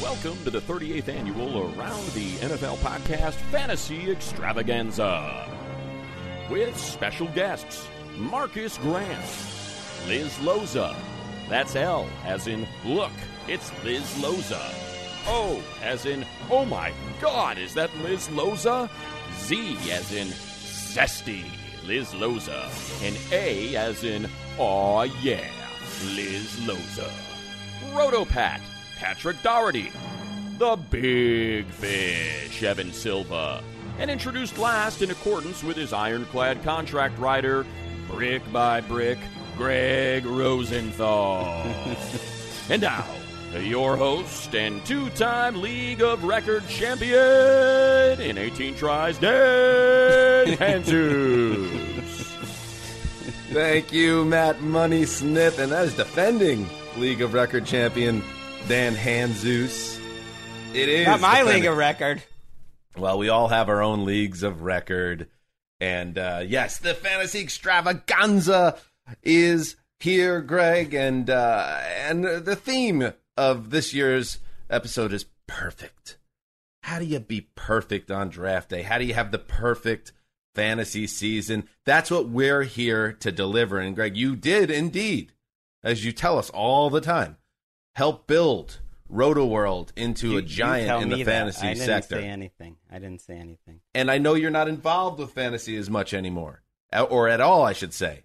Welcome to the 38th annual Around the NFL Podcast Fantasy Extravaganza with special guests Marcus Grant, Liz Loza, that's L as in look, it's Liz Loza, O as in oh my god, is that Liz Loza, Z as in zesty, Liz Loza, and A as in aw yeah, Liz Loza, Rotopat, Patrick Daugherty, the big fish, Evan Silva, and introduced last in accordance with his ironclad contract rider, brick by brick, Greg Rosenthal. And now, your host and two-time League of Record champion in 18 tries, Dan Andrews. Thank you, Matt Money Sniff, and that is defending League of Record champion Dan Handzeus. It is not my league of record. Well, we all have our own leagues of record, and yes, the fantasy extravaganza is here, Greg, and the theme of this year's episode is perfect. How do you be perfect on draft day? How do you have the perfect fantasy season? That's what we're here to deliver. And Greg, you did indeed, as you tell us all the time, help build Roto World into a giant in the fantasy sector. I didn't say anything. And I know you're not involved with fantasy as much anymore, or at all, I should say.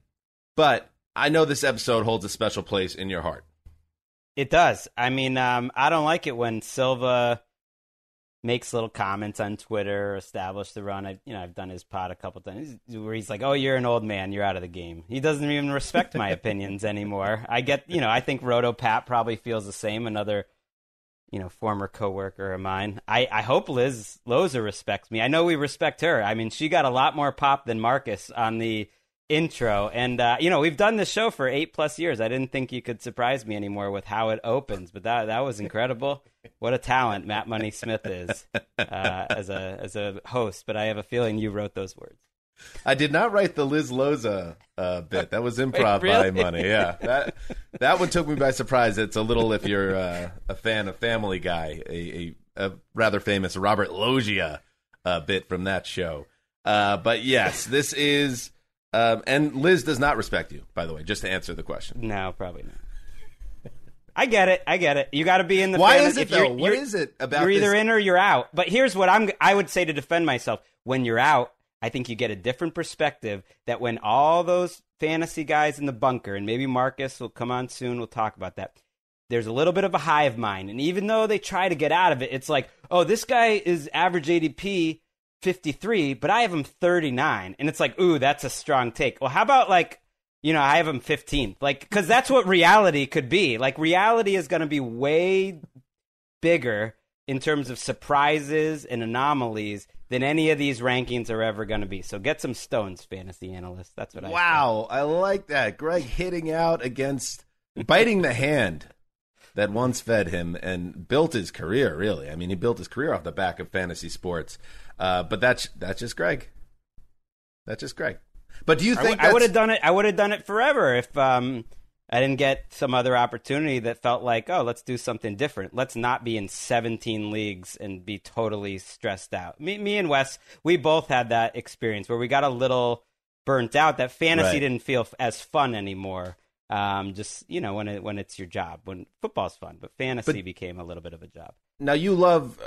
But I know this episode holds a special place in your heart. It does. I mean, I don't like it when Silva makes little comments on Twitter, Establish the Run. I've done his pod a couple times where he's like, oh, you're an old man, you're out of the game. He doesn't even respect my opinions anymore. I think Roto Pat probably feels the same, another, former coworker of mine. I hope Liz Loza respects me. I know we respect her. I mean, she got a lot more pop than Marcus on the intro. And, we've done this show for 8+ years. I didn't think you could surprise me anymore with how it opens, but that was incredible. What a talent Matt Money Smith is as a host, but I have a feeling you wrote those words. I did not write the Liz Loza bit. That was improv. Wait, really? By Money. Yeah. That one took me by surprise. It's a little, if you're a fan of Family Guy, a rather famous Robert Loggia bit from that show. But yes, this is... and Liz does not respect you, by the way, just to answer the question. No, probably not. I get it. You got to be in the fantasy. Why is it, though? What is it about this? You're either in or you're out. But here's what I would say to defend myself. When you're out, I think you get a different perspective that when all those fantasy guys in the bunker, and maybe Marcus will come on soon, we'll talk about that. There's a little bit of a hive mind. And even though they try to get out of it, it's like, oh, this guy is average ADP 53, but I have him 39, and it's like, ooh, that's a strong take. Well, how about I have him 15, because that's what reality could be. Like, reality is going to be way bigger in terms of surprises and anomalies than any of these rankings are ever going to be. So get some stones, fantasy analysts. That's what I. Wow, think. I like that, Greg, hitting out against biting the hand that once fed him and built his career. Really, I mean, he built his career off the back of fantasy sports. But that's just Greg. That's just Greg. But do you think I would have done it? I would have done it forever if I didn't get some other opportunity that felt like, oh, let's do something different. Let's not be in 17 leagues and be totally stressed out. Me and Wes, we both had that experience where we got a little burnt out. That fantasy didn't feel as fun anymore. When it's your job, when football's fun, but fantasy became a little bit of a job. Now you love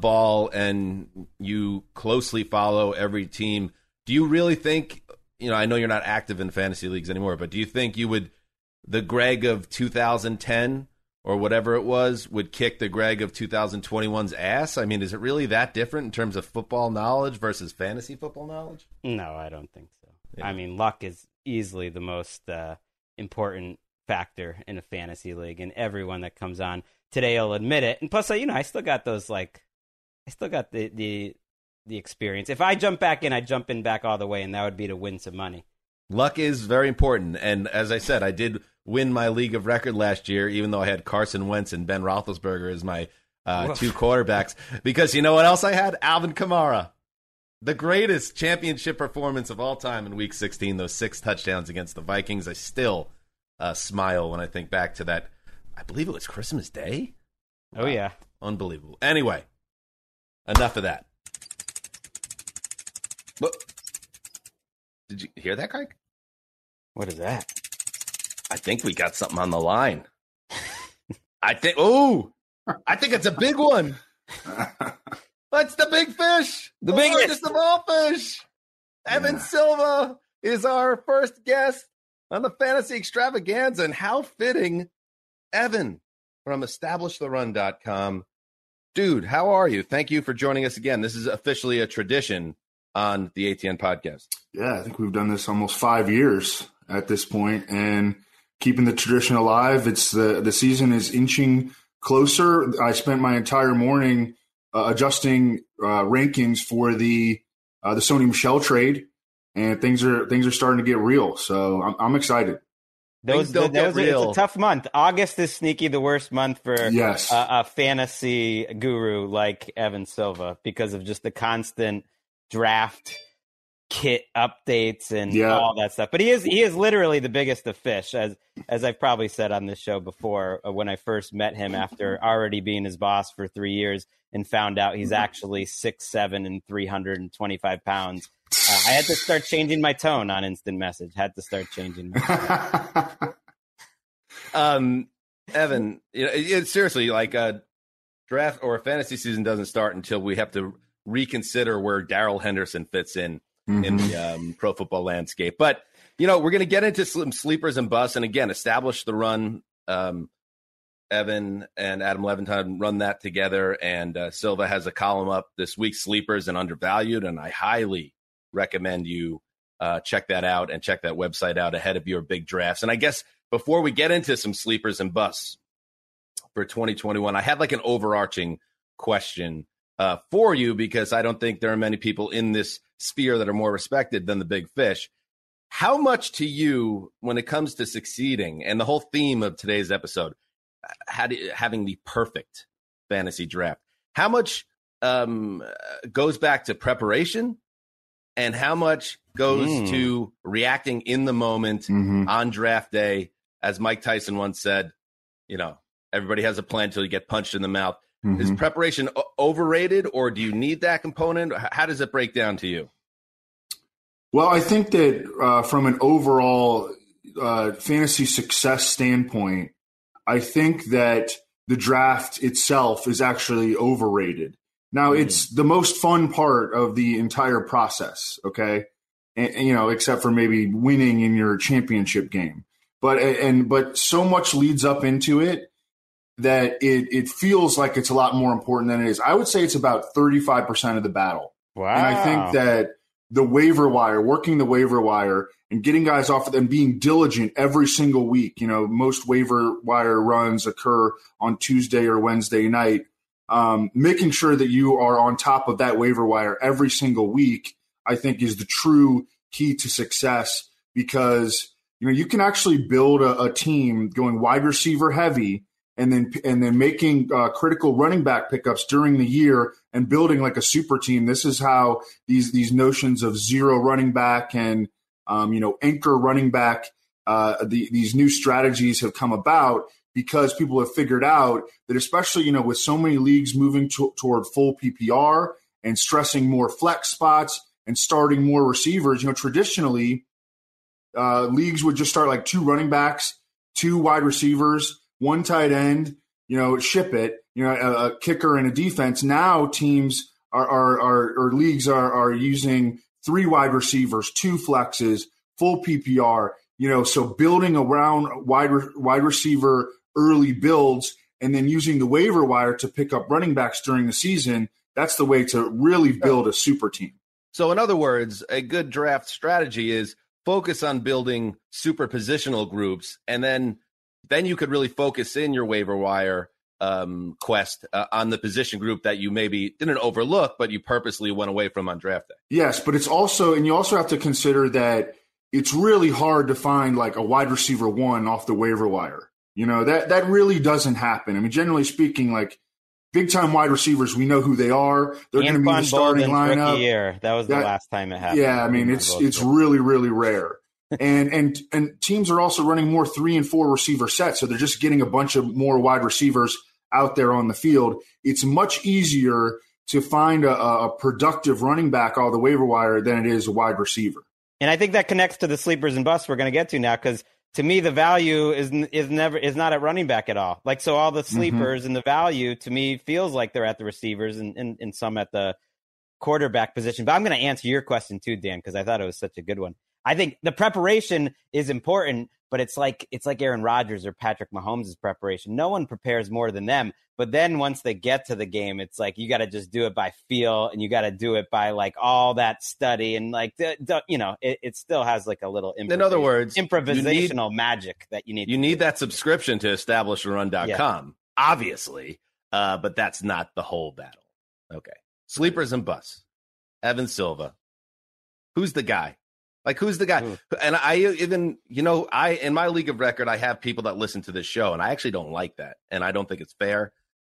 ball and you closely follow every team. Do you really think, I know you're not active in fantasy leagues anymore, but do you think the Greg of 2010 or whatever it was would kick the Greg of 2021's ass? I mean, is it really that different in terms of football knowledge versus fantasy football knowledge? No, I don't think so. Yeah. I mean, luck is easily the most important factor in a fantasy league, and everyone that comes on today will admit it. And plus, you know, I still got those, like, I still got the experience. If I jump back in, I jump in back all the way, and that would be to win some money. Luck is very important, and as I said, I did win my league of record last year, even though I had Carson Wentz and Ben Roethlisberger as my two quarterbacks, because you know what else I had? Alvin Kamara. The greatest championship performance of all time in Week 16, those 6 touchdowns against the Vikings. I still smile when I think back to that. I believe it was Christmas Day? Wow. Oh, yeah. Unbelievable. Anyway, enough of that. What? Did you hear that, Greg? What is that? I think we got something on the line. I think it's a big one. That's the big fish. The biggest of all fish. Evan Silva is our first guest on the Fantasy Extravaganza. And how fitting, Evan from EstablishTheRun.com. Dude, how are you? Thank you for joining us again. This is officially a tradition on the ATN podcast. Yeah, I think we've done this almost 5 years at this point, and keeping the tradition alive. It's the season is inching closer. I spent my entire morning adjusting rankings for the Sony Michel trade, and things are starting to get real. So I'm excited. Those, it's a tough month. August is sneaky the worst month for a fantasy guru like Evan Silva, because of just the constant draft kit updates and all that stuff. But he is literally the biggest of fish, as I've probably said on this show before, when I first met him after already being his boss for 3 years and found out he's actually 6'7" and 325 pounds. I had to start changing my tone on instant message. Evan, you know, it's seriously like a draft or a fantasy season doesn't start until we have to reconsider where Darrell Henderson fits in the pro football landscape. But, you know, we're going to get into some sleepers and busts. And again, Establish the Run. Evan and Adam Leventon run that together. And Silva has a column up this week, Sleepers and Undervalued. And I highly recommend you check that out and check that website out ahead of your big drafts. And I guess before we get into some sleepers and busts for 2021, I have like an overarching question for you, because I don't think there are many people in this sphere that are more respected than the big fish. How much to you, when it comes to succeeding, and the whole theme of today's episode, having the perfect fantasy draft, how much goes back to preparation and how much goes to reacting in the moment on draft day? As Mike Tyson once said, you know, everybody has a plan until you get punched in the mouth. Is preparation overrated, or do you need that component? How does it break down to you? Well, I think that from an overall fantasy success standpoint, I think that the draft itself is actually overrated. Now, it's the most fun part of the entire process, okay? And, you know, except for maybe winning in your championship game. But so much leads up into it that it feels like it's a lot more important than it is. I would say it's about 35% of the battle. Wow. And I think that the waiver wire, working the waiver wire and getting guys off of them, being diligent every single week. You know, most waiver wire runs occur on Tuesday or Wednesday night. Making sure that you are on top of that waiver wire every single week, I think, is the true key to success, because, you know, you can actually build a team going wide receiver heavy, and then making critical running back pickups during the year and building like a super team. This is how these notions of zero running back and you know, anchor running back, these new strategies have come about, because people have figured out that, especially, you know, with so many leagues moving toward full PPR and stressing more flex spots and starting more receivers, you know, traditionally leagues would just start like 2 running backs, 2 wide receivers, 1 tight end, you know, ship it, you know, a kicker and a defense. Now teams or leagues are using 3 wide receivers, 2 flexes, full PPR, you know, so building around wide receiver early builds and then using the waiver wire to pick up running backs during the season, that's the way to really build a super team. So in other words, a good draft strategy is focus on building super positional groups, and then you could really focus in your waiver wire quest on the position group that you maybe didn't overlook, but you purposely went away from on draft day. Yes, but it's also, and you also have to consider that it's really hard to find like a wide receiver one off the waiver wire. You know, that really doesn't happen. I mean, generally speaking, like big-time wide receivers, we know who they are. They're going to be in the starting lineup. That was the last time it happened. Yeah, I mean, it's really, really rare. and teams are also running more 3 and 4 receiver sets, so they're just getting a bunch of more wide receivers out there on the field. It's much easier to find a productive running back on the waiver wire than it is a wide receiver. And I think that connects to the sleepers and busts we're going to get to now, because to me the value is not at running back at all. Like, so all the sleepers and the value to me feels like they're at the receivers and some at the quarterback position. But I'm going to answer your question too, Dan, because I thought it was such a good one. I think the preparation is important, but it's like Aaron Rodgers or Patrick Mahomes' preparation. No one prepares more than them. But then once they get to the game, it's like you got to just do it by feel, and you got to do it by like all that study, and like it still has like a little in other words improvisational magic that you need. You need that subscription to EstablishTheRun.com, obviously, but that's not the whole battle. Okay, sleepers and busts. Evan Silva, who's the guy? Like, who's the guy? Ooh. And I in my league of record, I have people that listen to this show, and I actually don't like that, and I don't think it's fair.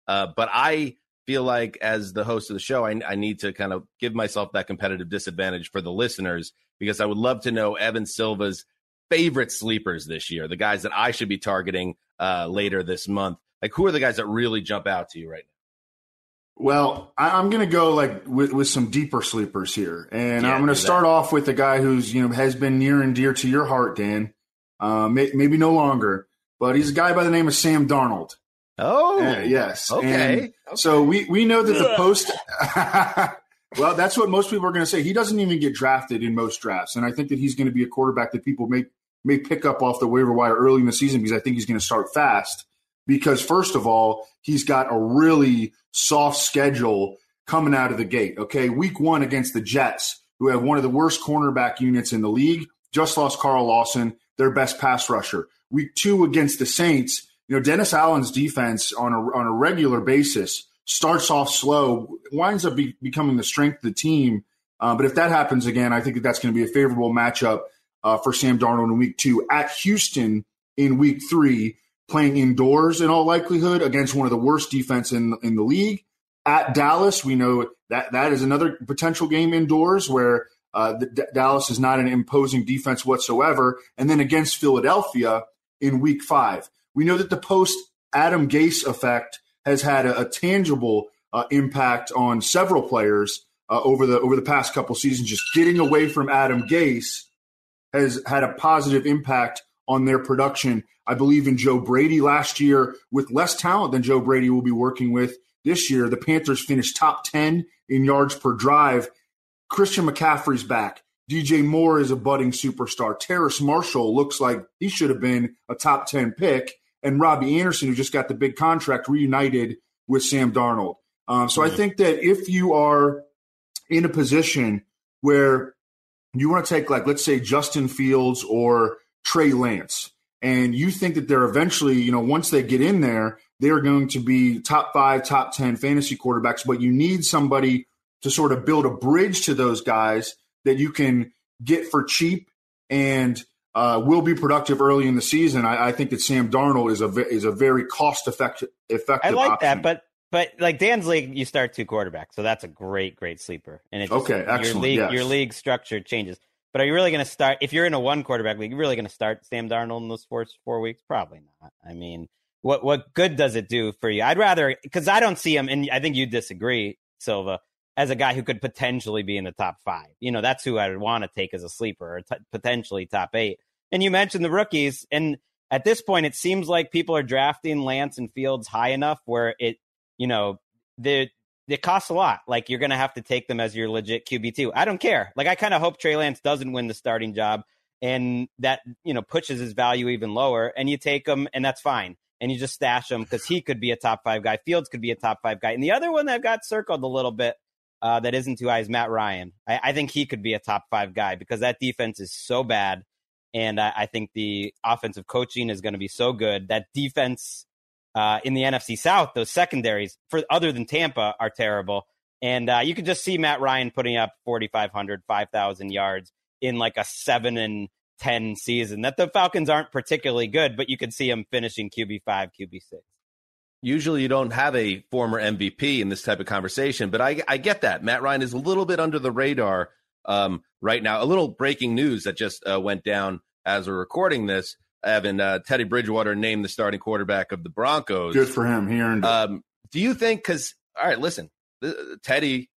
But I feel like as the host of the show, I need to kind of give myself that competitive disadvantage for the listeners, because I would love to know Evan Silva's favorite sleepers this year, the guys that I should be targeting later this month. Like, who are the guys that really jump out to you right now? Well, I'm going to go like with some deeper sleepers here, and I'm going to start off with a guy who's has been near and dear to your heart, Dan. Maybe no longer, but he's a guy by the name of Sam Darnold. Oh, yes. Okay. So we know that the post. Well, that's what most people are going to say. He doesn't even get drafted in most drafts, and I think that he's going to be a quarterback that people may pick up off the waiver wire early in the season, because I think he's going to start fast. Because, first of all, he's got a really soft schedule coming out of the gate, okay? Week 1 against the Jets, who have one of the worst cornerback units in the league, just lost Carl Lawson, their best pass rusher. Week 2 against the Saints, Dennis Allen's defense on a regular basis starts off slow, winds up becoming the strength of the team. But if that happens again, I think that's going to be a favorable matchup for Sam Darnold in Week 2. At Houston in Week 3, playing indoors in all likelihood against one of the worst defense in the league. At Dallas, we know that is another potential game indoors where Dallas is not an imposing defense whatsoever. And then against Philadelphia in Week 5, we know that the post Adam Gase effect has had a tangible impact on several players over the past couple seasons. Just getting away from Adam Gase has had a positive impact on their production. I believe in Joe Brady last year, with less talent than Joe Brady will be working with this year. The Panthers finished top 10 in yards per drive. Christian McCaffrey's back. DJ Moore is a budding superstar. Terrace Marshall looks like he should have been a top 10 pick. And Robbie Anderson, who just got the big contract, reunited with Sam Darnold. I think that if you are in a position where you want to take, like, let's say Justin Fields or Trey Lance, and you think that they're eventually, once they get in there, they're going to be top 5, top 10 fantasy quarterbacks, but you need somebody to sort of build a bridge to those guys that you can get for cheap and will be productive early in the season. I think that Sam Darnold is a very cost-effective option. That, but like Dan's league, you start 2 quarterbacks, so that's a great, great sleeper. And it's okay, excellent. Your league structure changes. But are you really going to start, if you're in a 1 quarterback league, you're really going to start Sam Darnold in those first 4 weeks? Probably not. I mean, what good does it do for you? I'd rather, because I don't see him, and I think you disagree, Silva, as a guy who could potentially be in the top 5. That's who I would want to take as a sleeper, or potentially top 8. And you mentioned the rookies, and at this point, it seems like people are drafting Lance and Fields high enough where it costs a lot. Like, you're going to have to take them as your legit QB2. I don't care. Like, I kind of hope Trey Lance doesn't win the starting job, and that pushes his value even lower, and you take him, and that's fine. and you just stash him because he could be a top five guy. Fields could be a top five guy. And the other one that I've got circled a little bit that isn't too high is Matt Ryan. I think he could be a top five guy because that defense is so bad. And I think the offensive coaching is going to be so good. That defense in the NFC South, those secondaries, for other than Tampa, are terrible. And you can just see Matt Ryan putting up 4,500, 5,000 yards in like a 7-10 season. That the Falcons aren't particularly good, but you could see him finishing QB5, QB6. Usually you don't have a former MVP in this type of conversation, but I get that. Matt Ryan is a little bit under the radar right now. A little breaking news that just went down as we're recording this, Evan. Teddy Bridgewater named the starting quarterback of the Broncos. Good for him. He earned it. Do you think, because, all right, listen, Teddy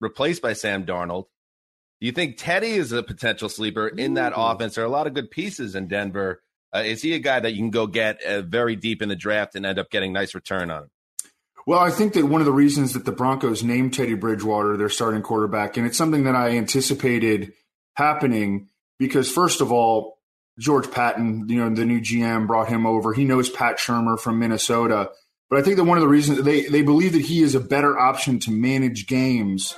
replaced by Sam Darnold. Do you think Teddy is a potential sleeper in that offense? There are a lot of good pieces in Denver. Is he a guy that you can go get very deep in the draft and end up getting nice return on him? Well, I think that one of the reasons that the Broncos named Teddy Bridgewater their starting quarterback, and it's something that I anticipated happening because, first of all, George Patton, the new GM, brought him over. He knows Pat Shurmur from Minnesota. But I think that one of the reasons they believe that he is a better option to manage games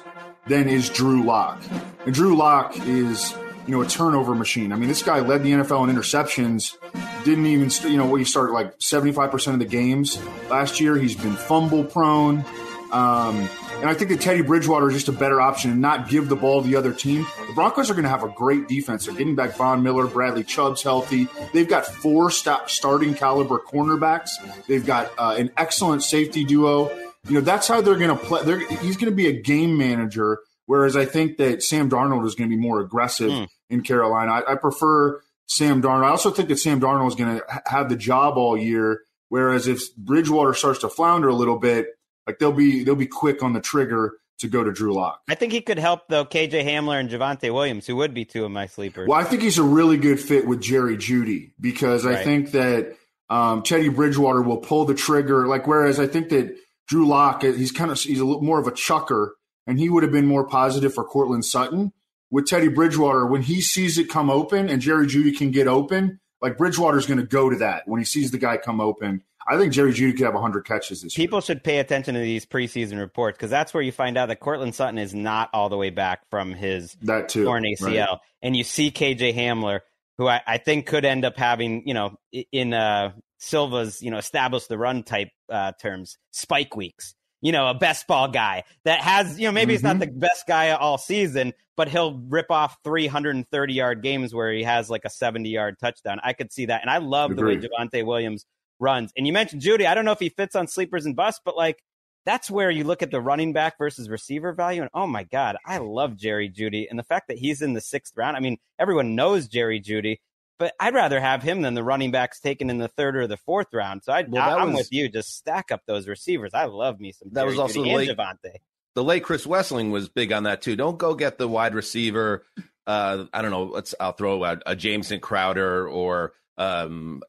than is Drew Lock. And Drew Lock is, a turnover machine. I mean, this guy led the NFL in interceptions, didn't even, he started like 75% of the games last year. He's been fumble prone. And I think that Teddy Bridgewater is just a better option and not give the ball to the other team. The Broncos are going to have a great defense. They're getting back Von Miller, Bradley Chubb's healthy. They've got four starting caliber cornerbacks. They've got an excellent safety duo. That's how they're going to play. He's going to be a game manager, whereas I think that Sam Darnold is going to be more aggressive in Carolina. I prefer Sam Darnold. I also think that Sam Darnold is going to have the job all year, whereas if Bridgewater starts to flounder a little bit, like they'll be quick on the trigger to go to Drew Lock. I think he could help, though, K.J. Hamler and Javonte Williams, who would be two of my sleepers. Well, I think he's a really good fit with Jerry Jeudy because I think that Teddy Bridgewater will pull the trigger. Like, whereas I think that Drew Lock, he's a little more of a chucker, and he would have been more positive for Cortland Sutton. With Teddy Bridgewater, when he sees it come open and Jerry Jeudy can get open, like Bridgewater's going to go to that when he sees the guy come open. I think Jerry Jeudy could have 100 catches this year. People should pay attention to these preseason reports because that's where you find out that Cortland Sutton is not all the way back from his torn ACL. Right. And you see K.J. Hamler, who I think could end up having, in Silva's, establish the run type terms, spike weeks. A best ball guy that has, maybe he's not the best guy all season, but he'll rip off 330-yard games where he has like a 70-yard touchdown. I could see that. And I love the way Javonte Williams runs. And you mentioned Jeudy. I don't know if he fits on sleepers and busts, but like that's where you look at the running back versus receiver value. And oh my God, I love Jerry Jeudy. And the fact that he's in the 6th round, I mean, everyone knows Jerry Jeudy, but I'd rather have him than the running backs taken in the 3rd or the 4th round. So I'm with you. Just stack up those receivers. I love me some Jerry Jeudy and Javonte. The late Chris Wessling was big on that too. Don't go get the wide receiver. I don't know. I'll throw out a Jameson Crowder or Mo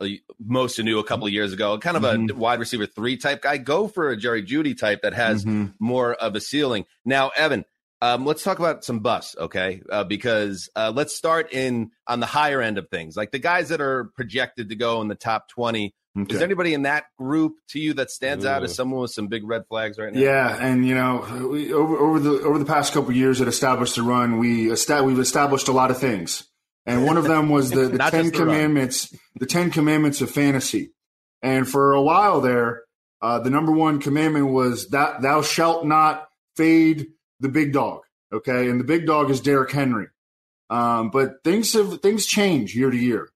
Sanu a couple of years ago. Kind of a wide receiver 3 type guy. Go for a Jerry Jeudy type that has more of a ceiling. Now, Evan, let's talk about some busts, okay? Because let's start on the higher end of things, like the guys that are projected to go in the top 20. Okay. Is there anybody in that group to you that stands out as someone with some big red flags right now? Yeah, and over the past couple of years at Establish the Run, we've established a lot of things, and one of them was the 10 commandments, the 10 commandments of fantasy, and for a while there, the number one commandment was that thou shalt not fade the big dog, okay? And the big dog is Derrick Henry. But things change year to year.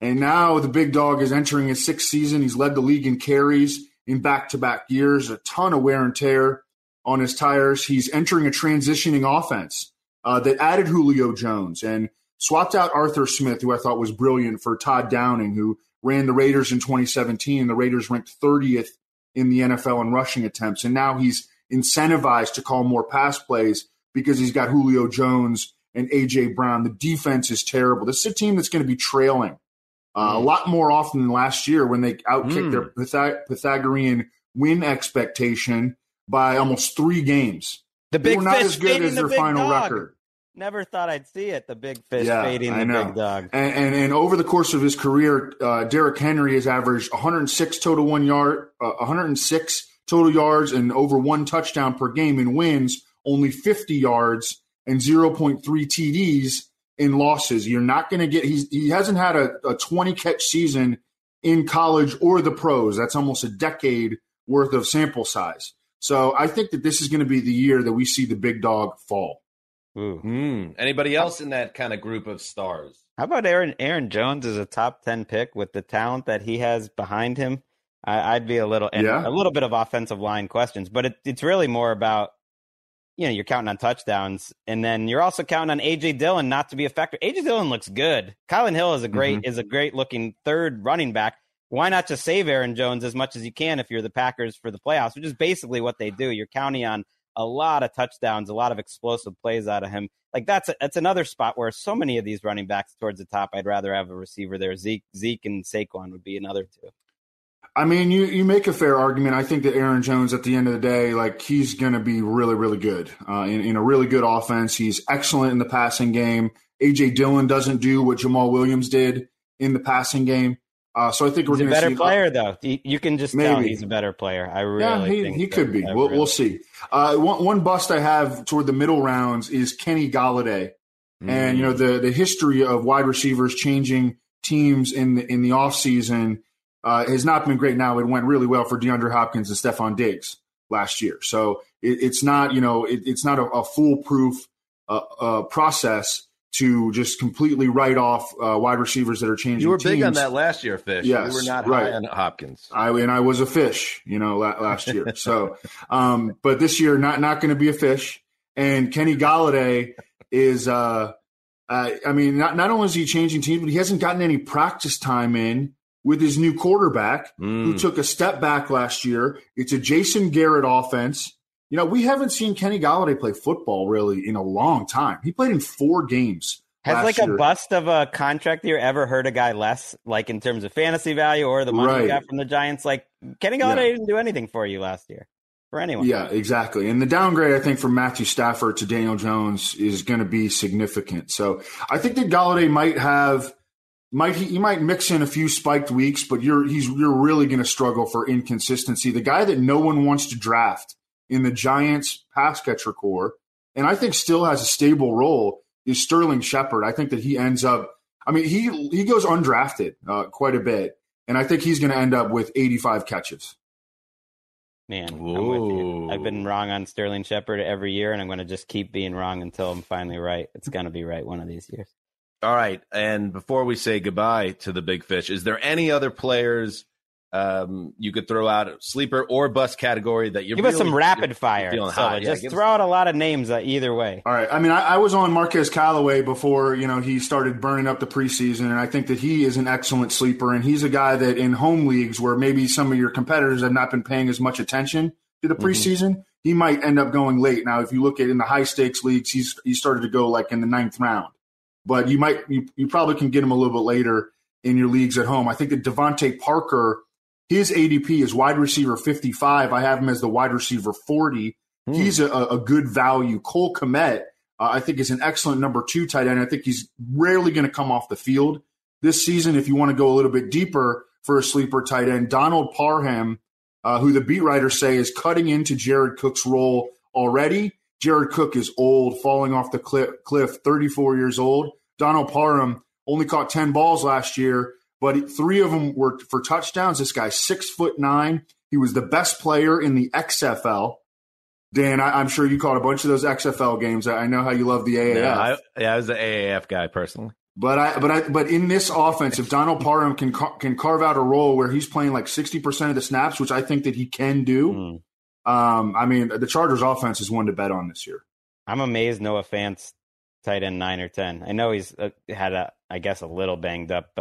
And now the big dog is entering his 6th season. He's led the league in carries in back-to-back years, a ton of wear and tear on his tires. He's entering a transitioning offense that added Julio Jones and swapped out Arthur Smith, who I thought was brilliant, for Todd Downing, who ran the Raiders in 2017. The Raiders ranked 30th in the NFL in rushing attempts. And now he's incentivized to call more pass plays because he's got Julio Jones and A.J. Brown. The defense is terrible. This is a team that's going to be trailing a lot more often than last year when they outkicked their Pythagorean win expectation by almost 3 games. The they big were not as good as their final dog record. Never thought I'd see it, the big fish fading the big dog. And over the course of his career, Derrick Henry has averaged 106 total yards and over one touchdown per game in wins, only 50 yards and 0.3 TDs in losses. You're not going to get – he hasn't had a 20-catch season in college or the pros. That's almost a decade worth of sample size. So I think that this is going to be the year that we see the big dog fall. Mm-hmm. Anybody else in that kind of group of stars? How about Aaron Jones is a top 10 pick with the talent that he has behind him. I'd be a little bit of offensive line questions, but it's really more about, you're counting on touchdowns, and then you're also counting on A.J. Dillon not to be a factor. A.J. Dillon looks good. Collin Hill is a great looking third running back. Why not just save Aaron Jones as much as you can if you're the Packers for the playoffs, which is basically what they do. You're counting on a lot of touchdowns, a lot of explosive plays out of him. Like that's another spot where so many of these running backs towards the top, I'd rather have a receiver there. Zeke and Saquon would be another two. I mean, you make a fair argument. I think that Aaron Jones, at the end of the day, like he's going to be really, really good in a really good offense. He's excellent in the passing game. A.J. Dillon doesn't do what Jamal Williams did in the passing game. So I think we're going to see a better player, though. You can just tell he's a better player. I really think he could be. We'll see. One bust I have toward the middle rounds is Kenny Galladay, and the history of wide receivers changing teams in the offseason has not been great. Now it went really well for DeAndre Hopkins and Stephon Diggs last year, so it's not it's not a foolproof process to just completely write off wide receivers that are changing teams. You were big on that last year, Fish. Yes, we were not high on Hopkins. I was a fish, last year. So, but this year, not going to be a fish. And Kenny Galladay is, not only is he changing teams, but he hasn't gotten any practice time in with his new quarterback who took a step back last year. It's a Jason Garrett offense. We haven't seen Kenny Galladay play football really in a long time. He played in 4 games. Has like a bust of a contract year ever hurt a guy less, like in terms of fantasy value or the money he got from the Giants? Like Kenny Galladay didn't do anything for you last year, for anyone. Yeah, exactly. And the downgrade, I think, from Matthew Stafford to Daniel Jones is going to be significant. So I think that Galladay might mix in a few spiked weeks, but you're really going to struggle for inconsistency. The guy that no one wants to draft in the Giants pass catcher core, and I think still has a stable role, is Sterling Shepard. I think that he ends up – I mean, he goes undrafted quite a bit, and I think he's going to end up with 85 catches. Man, I'm with you. I've been wrong on Sterling Shepard every year, and I'm going to just keep being wrong until I'm finally right. It's going to be right one of these years. All right, and before we say goodbye to the big fish, is there any other players – you could throw out a sleeper or bust category that you're give us some rapid fire. Throw out a lot of names either way. All right. I mean, I was on Marquez Callaway before, he started burning up the preseason. And I think that he is an excellent sleeper. And he's a guy that in home leagues where maybe some of your competitors have not been paying as much attention to the preseason, he might end up going late. Now, if you look at in the high stakes leagues, he started to go like in the 9th round, but you probably can get him a little bit later in your leagues at home. I think that Devontae Parker, his ADP is wide receiver 55. I have him as the wide receiver 40. He's a good value. Cole Kmet, I think, is an excellent number 2 tight end. I think he's rarely going to come off the field this season. If you want to go a little bit deeper for a sleeper tight end, Donald Parham, who the beat writers say is cutting into Jared Cook's role already. Jared Cook is old, falling off the cliff, 34 years old. Donald Parham only caught 10 balls last year, but 3 of them were for touchdowns. This guy's 6'9". He was the best player in the XFL. Dan, I'm sure you caught a bunch of those XFL games. I know how you love the AAF. I was the AAF guy personally. But in this offense, if Donald Parham can carve out a role where he's playing like 60% of the snaps, which I think that he can do, the Chargers' offense is one to bet on this year. I'm amazed Noah Fant's tight end 9 or 10. I know he's had a little banged up.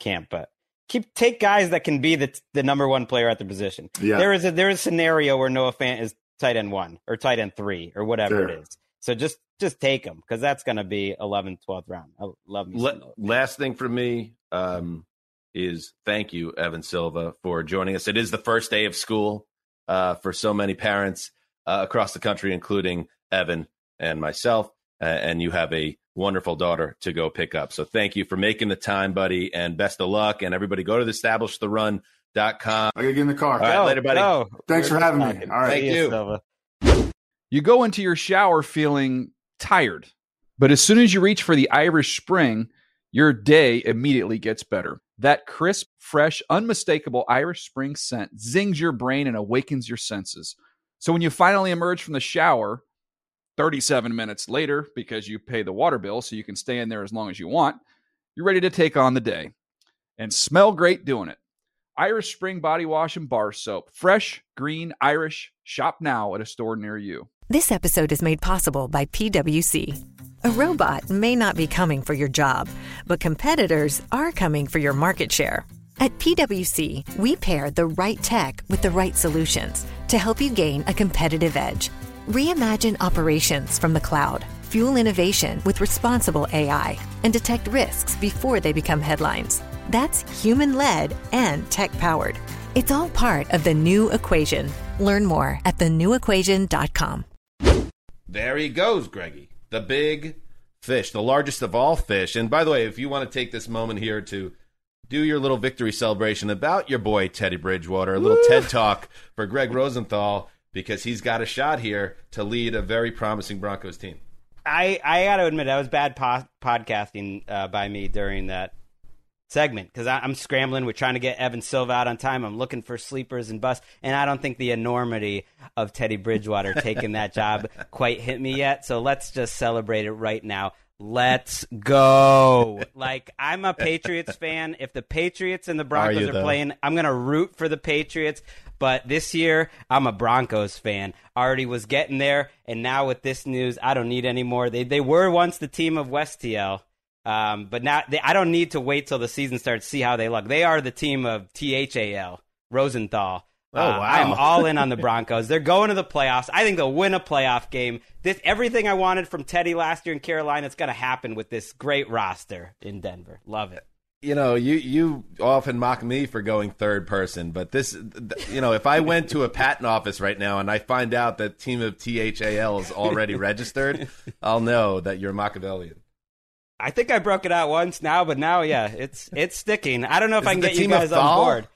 Camp, but take guys that can be the number 1 player at the position. Yeah. There is a scenario where Noah Fant is tight end 1 or tight end 3 or whatever it is. So just take him because that's going to be 11th, 12th round. I love me. Last thing for me is thank you, Evan Silva, for joining us. It is the first day of school for so many parents across the country, including Evan and myself. and you have a wonderful daughter to go pick up. So thank you for making the time, buddy, and best of luck. And everybody go to the EstablishTheRun.com. I got to get in the car. All right, later, buddy. Thanks for having me. All right. Thank you. Silva. You go into your shower feeling tired, but as soon as you reach for the Irish Spring, your day immediately gets better. That crisp, fresh, unmistakable Irish Spring scent zings your brain and awakens your senses. So when you finally emerge from the shower 37 minutes later, because you pay the water bill so you can stay in there as long as you want, you're ready to take on the day and smell great doing it. Irish Spring Body Wash and Bar Soap. Fresh, green, Irish. Shop now at a store near you. This episode is made possible by PwC. A robot may not be coming for your job, but competitors are coming for your market share. At PwC, we pair the right tech with the right solutions to help you gain a competitive edge. Reimagine operations from the cloud, fuel innovation with responsible AI, and detect risks before they become headlines. That's human-led and tech-powered. It's all part of The New Equation. Learn more at thenewequation.com. There he goes, Greggy. The big fish, the largest of all fish. And by the way, if you want to take this moment here to do your little victory celebration about your boy Teddy Bridgewater, a little TED Talk for Greg Rosenthal, because he's got a shot here to lead a very promising Broncos team. I got to admit, that was bad podcasting by me during that segment, because I'm scrambling. We're trying to get Evan Silva out on time. I'm looking for sleepers and busts, and I don't think the enormity of Teddy Bridgewater taking that job quite hit me yet. So let's just celebrate it right now. Let's go. Like, I'm a Patriots fan. If the Patriots and the Broncos are playing, I'm going to root for the Patriots. But this year, I'm a Broncos fan. Already was getting there. And now with this news, I don't need any more. They were once the team of West TL. But now I don't need to wait till the season starts to see how they look. They are the team of THAL, Rosenthal. Oh, wow. I'm all in on the Broncos. They're going to the playoffs. I think they'll win a playoff game. Everything I wanted from Teddy last year in Carolina, it's going to happen with this great roster in Denver. Love it. You know, you often mock me for going third person, but this, you know, if I went to a patent office right now and I find out that team of THAL is already registered, I'll know that you're Machiavellian. I think I broke it out once now, but now, yeah, it's sticking. I don't know if I can get you guys on board.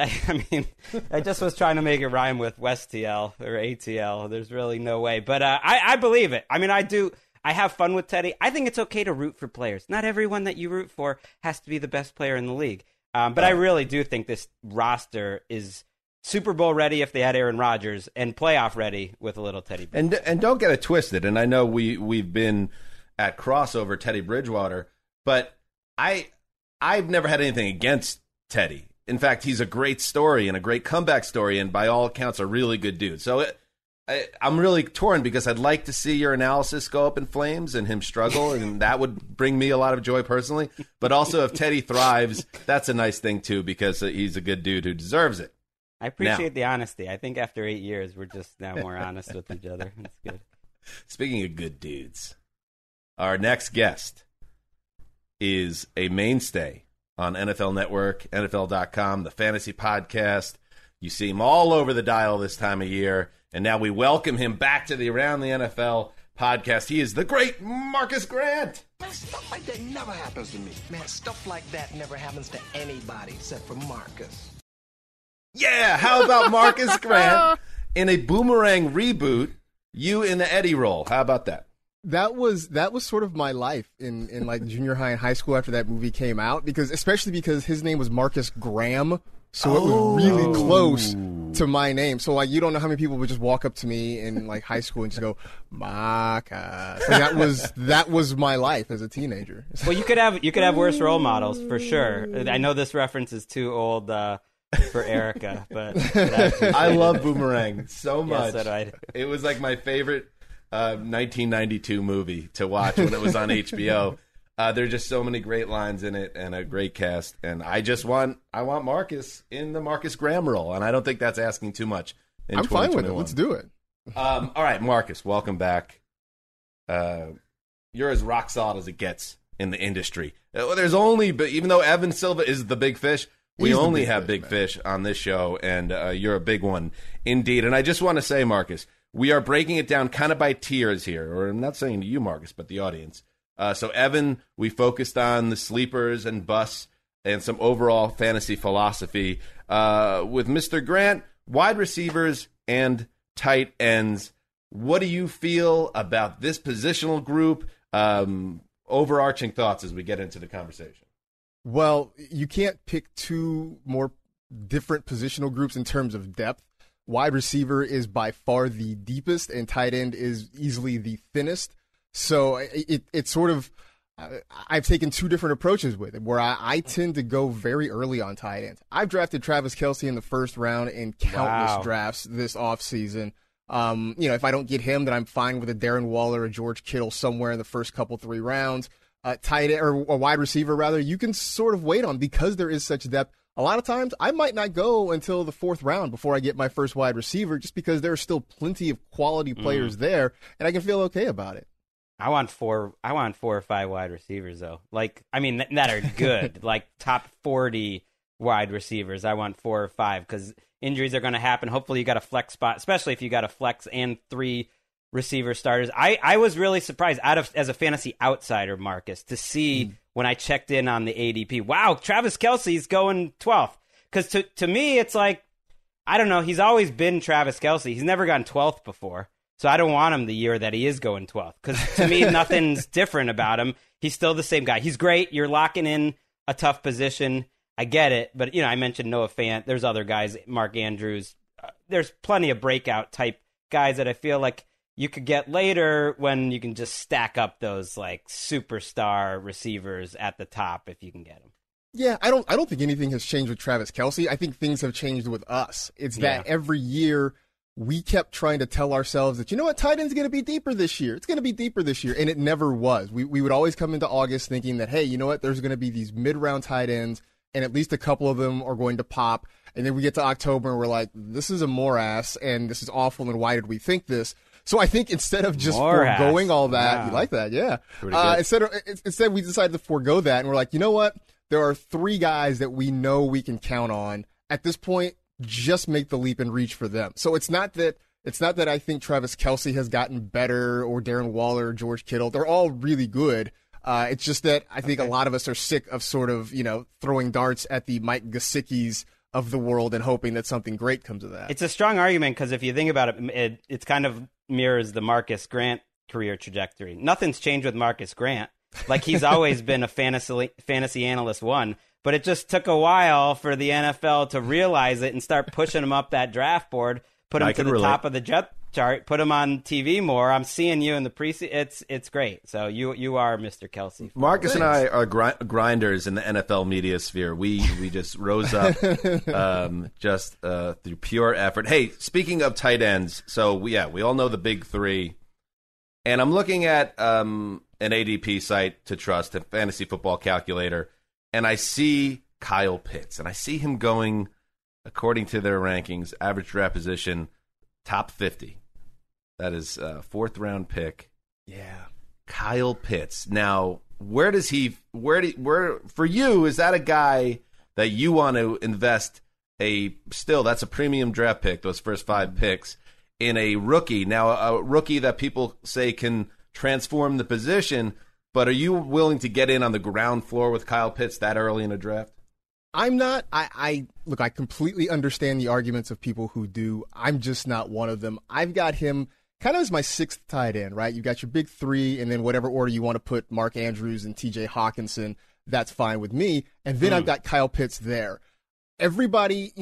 I mean, I just was trying to make it rhyme with West TL or ATL. There's really no way. But I believe it. I mean, I do. I have fun with Teddy. I think it's okay to root for players. Not everyone that you root for has to be the best player in the league. But I really do think this roster is Super Bowl ready if they had Aaron Rodgers, and playoff ready with a little Teddy. And don't get it twisted. And I know we've been at crossover Teddy Bridgewater, but I've never had anything against Teddy. In fact, he's a great story and a great comeback story, and by all accounts, a really good dude. So I'm really torn, because I'd like to see your analysis go up in flames and him struggle, and that would bring me a lot of joy personally. But also, if Teddy thrives, that's a nice thing too, because he's a good dude who deserves it. I appreciate the honesty. I think after 8 years, we're just now more honest with each other. That's good. Speaking of good dudes, our next guest is a mainstay on NFL Network, NFL.com, the Fantasy Podcast. You see him all over the dial this time of year, and now we welcome him back to the Around the NFL podcast. He is the great Marcus Grant. Man, stuff like that never happens to me. Man, stuff like that never happens to anybody except for Marcus. Yeah, how about Marcus Grant in a boomerang reboot, you in the Eddie role? How about that? That was sort of my life in like junior high and high school after that movie came out, especially because his name was Marcus Graham, so it was really close to my name. So like, you don't know how many people would just walk up to me in like high school and just go Marcus. So that was my life as a teenager. Well, you could have worse role models for sure. I know this reference is too old for Erica, but I love Boomerang so much. Yes, it was like my favorite 1992 movie to watch when it was on HBO. There are just so many great lines in it and a great cast. And I just want Marcus in the Marcus Graham role, and I don't think that's asking too much. I'm fine with it. Let's do it. All right, Marcus, welcome back. You're as rock solid as it gets in the industry. Even though Evan Silva is the big fish, we only have big fish on this show, and you're a big one indeed. And I just want to say, Marcus, We are breaking it down kind of by tiers here, or I'm not saying to you, Marcus, but the audience. So, Evan, we focused on the sleepers and busts and some overall fantasy philosophy. With Mr. Grant, wide receivers and tight ends. What do you feel about this positional group? Overarching thoughts as we get into the conversation. Well, you can't pick two more different positional groups in terms of depth. Wide receiver is by far the deepest, and tight end is easily the thinnest. So it's sort of, I've taken two different approaches with it, where I tend to go very early on tight ends. I've drafted Travis Kelce in the first round in countless drafts this offseason. If I don't get him, then I'm fine with a Darren Waller or George Kittle somewhere in the first three rounds. Tight end, or a wide receiver rather, you can sort of wait on because there is such depth. A lot of times I might not go until the fourth round before I get my first wide receiver just because there are still plenty of quality players there, and I can feel okay about it. I want four or five wide receivers though. Like, I mean, that are good, like top 40 wide receivers. I want four or five because injuries are going to happen. Hopefully you got a flex spot, especially if you got a flex and three receiver starters. I was really surprised as a fantasy outsider, Marcus, to see when I checked in on the ADP. Wow, Travis Kelce's going 12th. Because to me, it's like, I don't know, he's always been Travis Kelce. He's never gone 12th before. So I don't want him the year that he is going 12th. Because to me, nothing's different about him. He's still the same guy. He's great. You're locking in a tough position. I get it, but I mentioned Noah Fant. There's other guys, Mark Andrews. There's plenty of breakout type guys that I feel like you could get later when you can just stack up those like superstar receivers at the top if you can get them. Yeah, I don't think anything has changed with Travis Kelce. I think things have changed with us. It's that every year we kept trying to tell ourselves that, you know what, tight end's going to be deeper this year. It's going to be deeper this year, and it never was. We would always come into August thinking that, hey, you know what, there's going to be these mid-round tight ends, and at least a couple of them are going to pop. And then we get to October, and we're like, this is a morass, and this is awful, and why did we think this? So I think instead of just foregoing all that, you like that, instead we decided to forego that, and we're like, you know what? There are three guys that we know we can count on. At this point, just make the leap and reach for them. So it's not that I think Travis Kelce has gotten better or Darren Waller or George Kittle. They're all really good. It's just that I think a lot of us are sick of sort of, throwing darts at the Mike Gesicki's of the world and hoping that something great comes of that. It's a strong argument because if you think about it, it kind of mirrors the Marcus Grant career trajectory. Nothing's changed with Marcus Grant. Like, he's always been a fantasy analyst one, but it just took a while for the NFL to realize it and start pushing him up that draft board, put him to the top of the jet chart, put him on TV more. I'm seeing you in the preseason. It's great. So you are Mr. Kelce. Marcus and I are grinders in the NFL media sphere. We just rose up just through pure effort. Hey, speaking of tight ends, we all know the big three. And I'm looking at an ADP site to trust, a fantasy football calculator, and I see Kyle Pitts. And I see him going, according to their rankings, average draft position, top 50. That is a fourth-round pick. Yeah, Kyle Pitts. Now, where for you, is that a guy that you want to invest that's a premium draft pick, those first five picks, in a rookie? Now, a rookie that people say can transform the position, but are you willing to get in on the ground floor with Kyle Pitts that early in a draft? I'm not. Look, I completely understand the arguments of people who do. I'm just not one of them. I've got him kind of as my sixth tight end, right? You've got your big three, and then whatever order you want to put Mark Andrews and TJ Hawkinson, that's fine with me. And then I've got Kyle Pitts there. Everybody,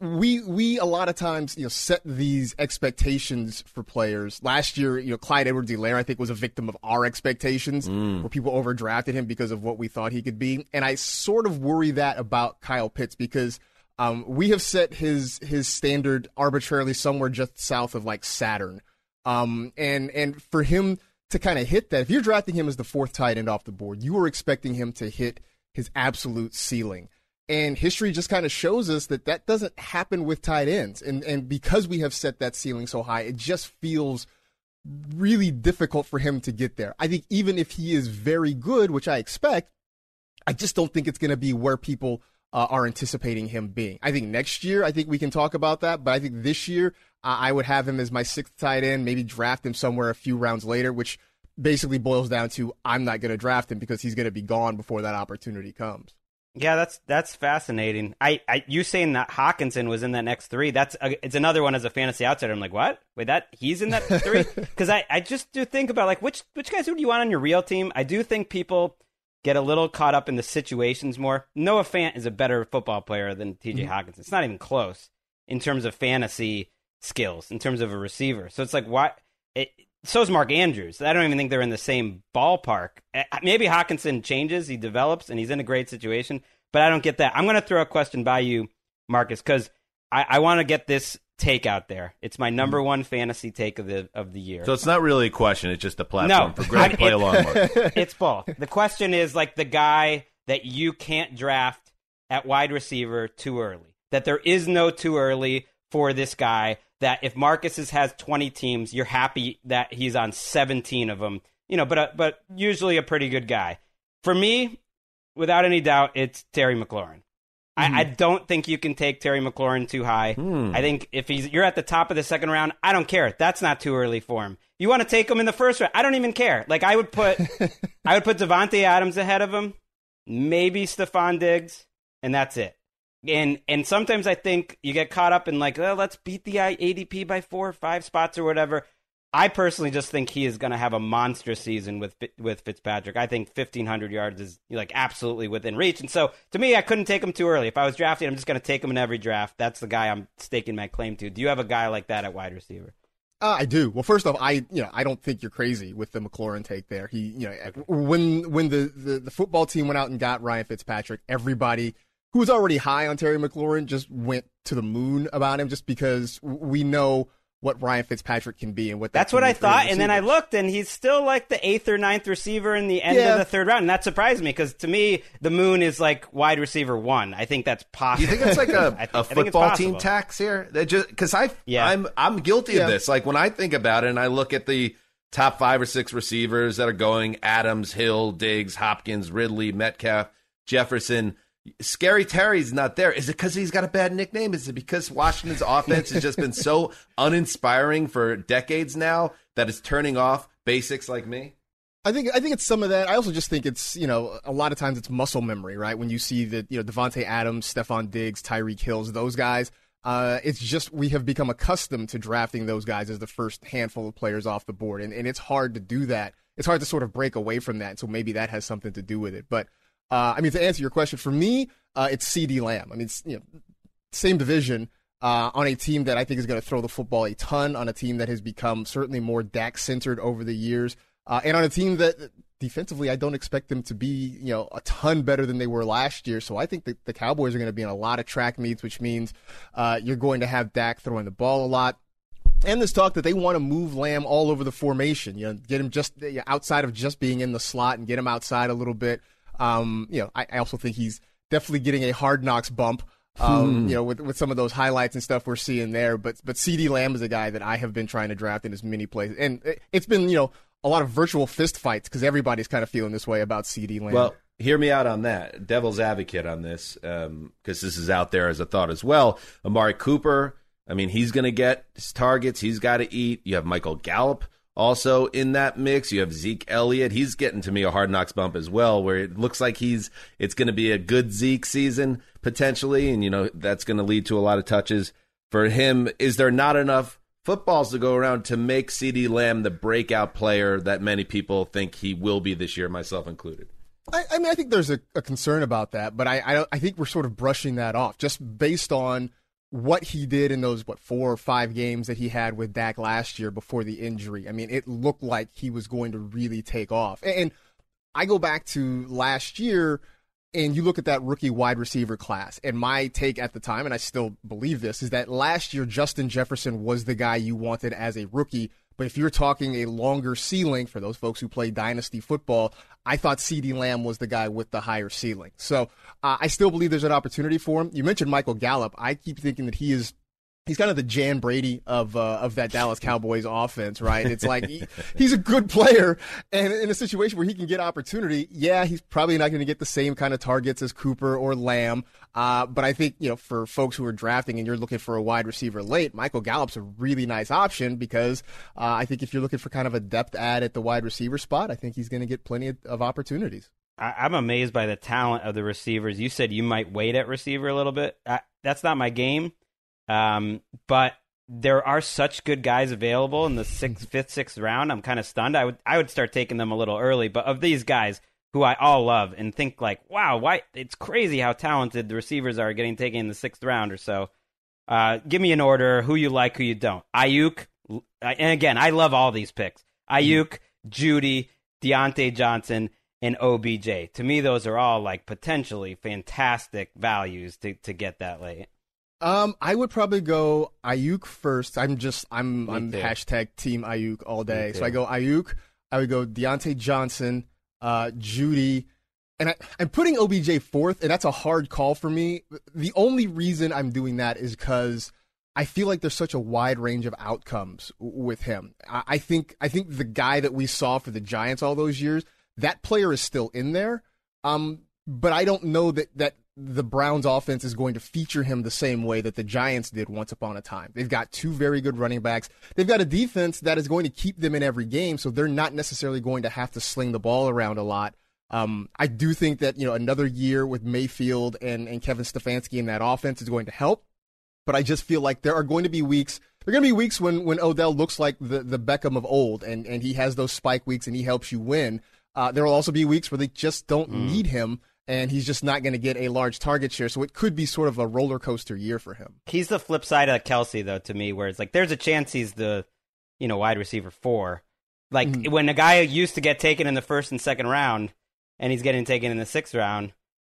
we a lot of times, set these expectations for players. Last year, Clyde Edwards-Helaire, I think, was a victim of our expectations where people overdrafted him because of what we thought he could be. And I sort of worry that about Kyle Pitts because we have set his standard arbitrarily somewhere just south of like Saturn. And for him to kind of hit that, if you're drafting him as the fourth tight end off the board, you are expecting him to hit his absolute ceiling. And history just kind of shows us that doesn't happen with tight ends. And because we have set that ceiling so high, it just feels really difficult for him to get there. I think even if he is very good, which I expect, I just don't think it's going to be where people are anticipating him being. I think next year, I think we can talk about that. But I think this year, I would have him as my sixth tight end, maybe draft him somewhere a few rounds later, which basically boils down to I'm not going to draft him because he's going to be gone before that opportunity comes. Yeah, that's fascinating. You saying that Hawkinson was in that next three, it's another one as a fantasy outsider. I'm like, what? Wait, he's in that three? Because I just do think about, like, which guys would you want on your real team? I do think people get a little caught up in the situations more. Noah Fant is a better football player than T.J. Hawkinson. It's not even close in terms of fantasy skills, in terms of a receiver. So it's like, why? So is Mark Andrews. I don't even think they're in the same ballpark. Maybe Hawkinson changes, he develops, and he's in a great situation, but I don't get that. I'm going to throw a question by you, Marcus, because I want to get this take out there. It's my number one fantasy take of the year. So it's not really a question. It's just a platform for Greg play along. It's both. The question is, like, the guy that you can't draft at wide receiver too early, that there is no too early for this guy, that if Marcus has 20 teams, you're happy that he's on 17 of them, but usually a pretty good guy. For me, without any doubt, it's Terry McLaurin. I don't think you can take Terry McLaurin too high. I think if you're at the top of the second round, I don't care. That's not too early for him. You want to take him in the first round, I don't even care. Like, I would put Devontae Adams ahead of him, maybe Stephon Diggs, and that's it. And sometimes I think you get caught up in, like, let's beat the ADP by 4 or 5 spots or whatever. I personally just think he is going to have a monster season with Fitzpatrick. I think 1,500 yards is, like, absolutely within reach. And so, to me, I couldn't take him too early. If I was drafting, I'm just going to take him in every draft. That's the guy I'm staking my claim to. Do you have a guy like that at wide receiver? I do. Well, first off, I don't think you're crazy with the McLaurin take there. He, when the football team went out and got Ryan Fitzpatrick, everybody who was already high on Terry McLaurin just went to the moon about him, just because we know what Ryan Fitzpatrick can be and what that's what I thought. And then I looked, and he's still like the 8th or 9th receiver in the end of the third round, and that surprised me, because to me the moon is like wide receiver 1. I think that's possible. You think it's like a football team tax here? That just because I'm guilty of this. Like, when I think about it, and I look at the top 5 or 6 receivers that are going: Adams, Hill, Diggs, Hopkins, Ridley, Metcalf, Jefferson. Scary Terry's not there. Is it because he's got a bad nickname? Is it because Washington's offense has just been so uninspiring for decades now that it's turning off basics like me? I think it's some of that. I also just think it's, a lot of times it's muscle memory, right? When you see that, Devontae Adams, Stephon Diggs, Tyreek Hills, those guys, it's just we have become accustomed to drafting those guys as the first handful of players off the board, and it's hard to do that. It's hard to sort of break away from that, so maybe that has something to do with it. But to answer your question, for me, it's CeeDee Lamb. It's, same division on a team that I think is going to throw the football a ton, on a team that has become certainly more Dak-centered over the years, and on a team that defensively I don't expect them to be, a ton better than they were last year. So I think that the Cowboys are going to be in a lot of track meets, which means you're going to have Dak throwing the ball a lot. And this talk that they want to move Lamb all over the formation, get him just outside of just being in the slot and get him outside a little bit. I also think he's definitely getting a Hard Knocks bump, with some of those highlights and stuff we're seeing there. But CeeDee Lamb is a guy that I have been trying to draft in as many places. And it's been, a lot of virtual fist fights because everybody's kind of feeling this way about CeeDee Lamb. Well, hear me out on that. Devil's advocate on this, because this is out there as a thought as well. Amari Cooper, he's going to get his targets. He's got to eat. You have Michael Gallup. Also in that mix, you have Zeke Elliott. He's getting, to me, a Hard Knocks bump as well, where it looks like it's going to be a good Zeke season potentially, and that's going to lead to a lot of touches for him. Is there not enough footballs to go around to make CeeDee Lamb the breakout player that many people think he will be this year, myself included? I think there's a concern about that, but I think we're sort of brushing that off just based on what he did in those 4 or 5 games that he had with Dak last year before the injury. It looked like he was going to really take off. And I go back to last year, and you look at that rookie wide receiver class, and my take at the time, and I still believe this, is that last year Justin Jefferson was the guy you wanted as a rookie. But if you're talking a longer ceiling, for those folks who play dynasty football, I thought CeeDee Lamb was the guy with the higher ceiling. So I still believe there's an opportunity for him. You mentioned Michael Gallup. I keep thinking that he is He's kind of the Jan Brady of that Dallas Cowboys offense, right? It's like he's a good player, and in a situation where he can get opportunity, yeah, he's probably not going to get the same kind of targets as Cooper or Lamb. But I think, you know, for folks who are drafting and you're looking for a wide receiver late, Michael Gallup's a really nice option because I think if you're looking for kind of a depth add at the wide receiver spot, I think he's going to get plenty of opportunities. I'm amazed by the talent of the receivers. You said you might wait at receiver a little bit. That's not my game. But there are such good guys available in the fifth, sixth round. I'm kind of stunned. I would start taking them a little early, but of these guys who I all love and think like, wow, why it's crazy how talented the receivers are getting taken in the sixth round or so. Give me an order, who you like, who you don't. Aiyuk. And again, I love all these picks. Aiyuk, Jeudy, Deontay Johnson, and OBJ. To me, those are all like potentially fantastic values to get that late. I would probably go Aiyuk first. I'm hashtag team Aiyuk all day. So I go Aiyuk. I would go Deontay Johnson, Jeudy, and I'm putting OBJ fourth, and that's a hard call for me. The only reason I'm doing that is because I feel like there's such a wide range of outcomes with him. I think the guy that we saw for the Giants all those years, that player is still in there, but I don't know that the Browns offense is going to feature him the same way that the Giants did once upon a time. They've got two very good running backs. They've got a defense that is going to keep them in every game, so they're not necessarily going to have to sling the ball around a lot. I do think that, you know, another year with Mayfield and Kevin Stefanski in that offense is going to help, but I just feel like there are going to be weeks when Odell looks like the Beckham of old, and he has those spike weeks and he helps you win. There will also be weeks where they just don't need him, and he's just not going to get a large target share. So it could be sort of a roller coaster year for him. He's the flip side of Kelce, though, to me, where it's like there's a chance he's the, you know, wide receiver four. Like when a guy used to get taken in the first and second round and he's getting taken in the sixth round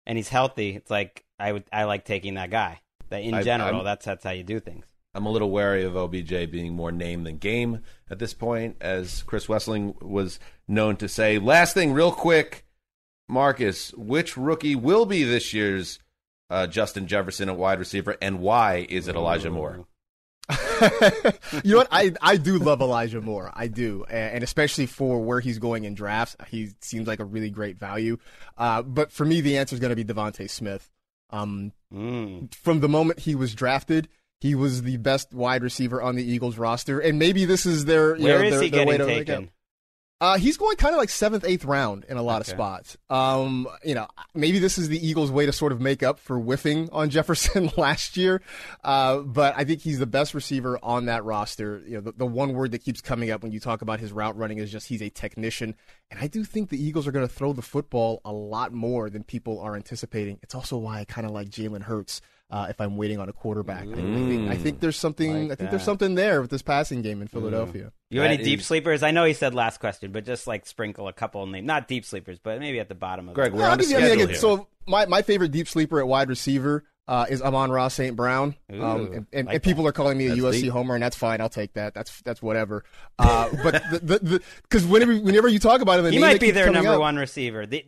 and he's healthy, it's like I like taking that guy. That's how you do things. I'm a little wary of OBJ being more name than game at this point, as Chris Wessling was known to say. Last thing, real quick. Marcus, which rookie will be this year's Justin Jefferson at wide receiver, and why is it Elijah Moore? You know what? I do love Elijah Moore. I do, and especially for where he's going in drafts. He seems like a really great value. But for me, the answer is going to be Devontae Smith. From the moment he was drafted, he was the best wide receiver on the Eagles roster, and maybe this is their way to make it. He's going kind of like 7th, 8th round in a lot of spots. You know, maybe this is the Eagles' way to sort of make up for whiffing on Jefferson last year. But I think he's the best receiver on that roster. You know, the one word that keeps coming up when you talk about his route running is just he's a technician. And I do think the Eagles are going to throw the football a lot more than people are anticipating. It's also why I kind of like Jalen Hurts if I'm waiting on a quarterback. I think there's something. Like I think there's something there with this passing game in Philadelphia. You have any deep sleepers? I know he said last question, but just like sprinkle a couple names. Not deep sleepers, but maybe at the bottom of Greg, we're on the schedule here. So my favorite deep sleeper at wide receiver is Amon-Ra St. Brown. And people are calling me a USC homer, and that's fine. I'll take that. That's whatever. But because whenever you talk about him, he might be their number one receiver. He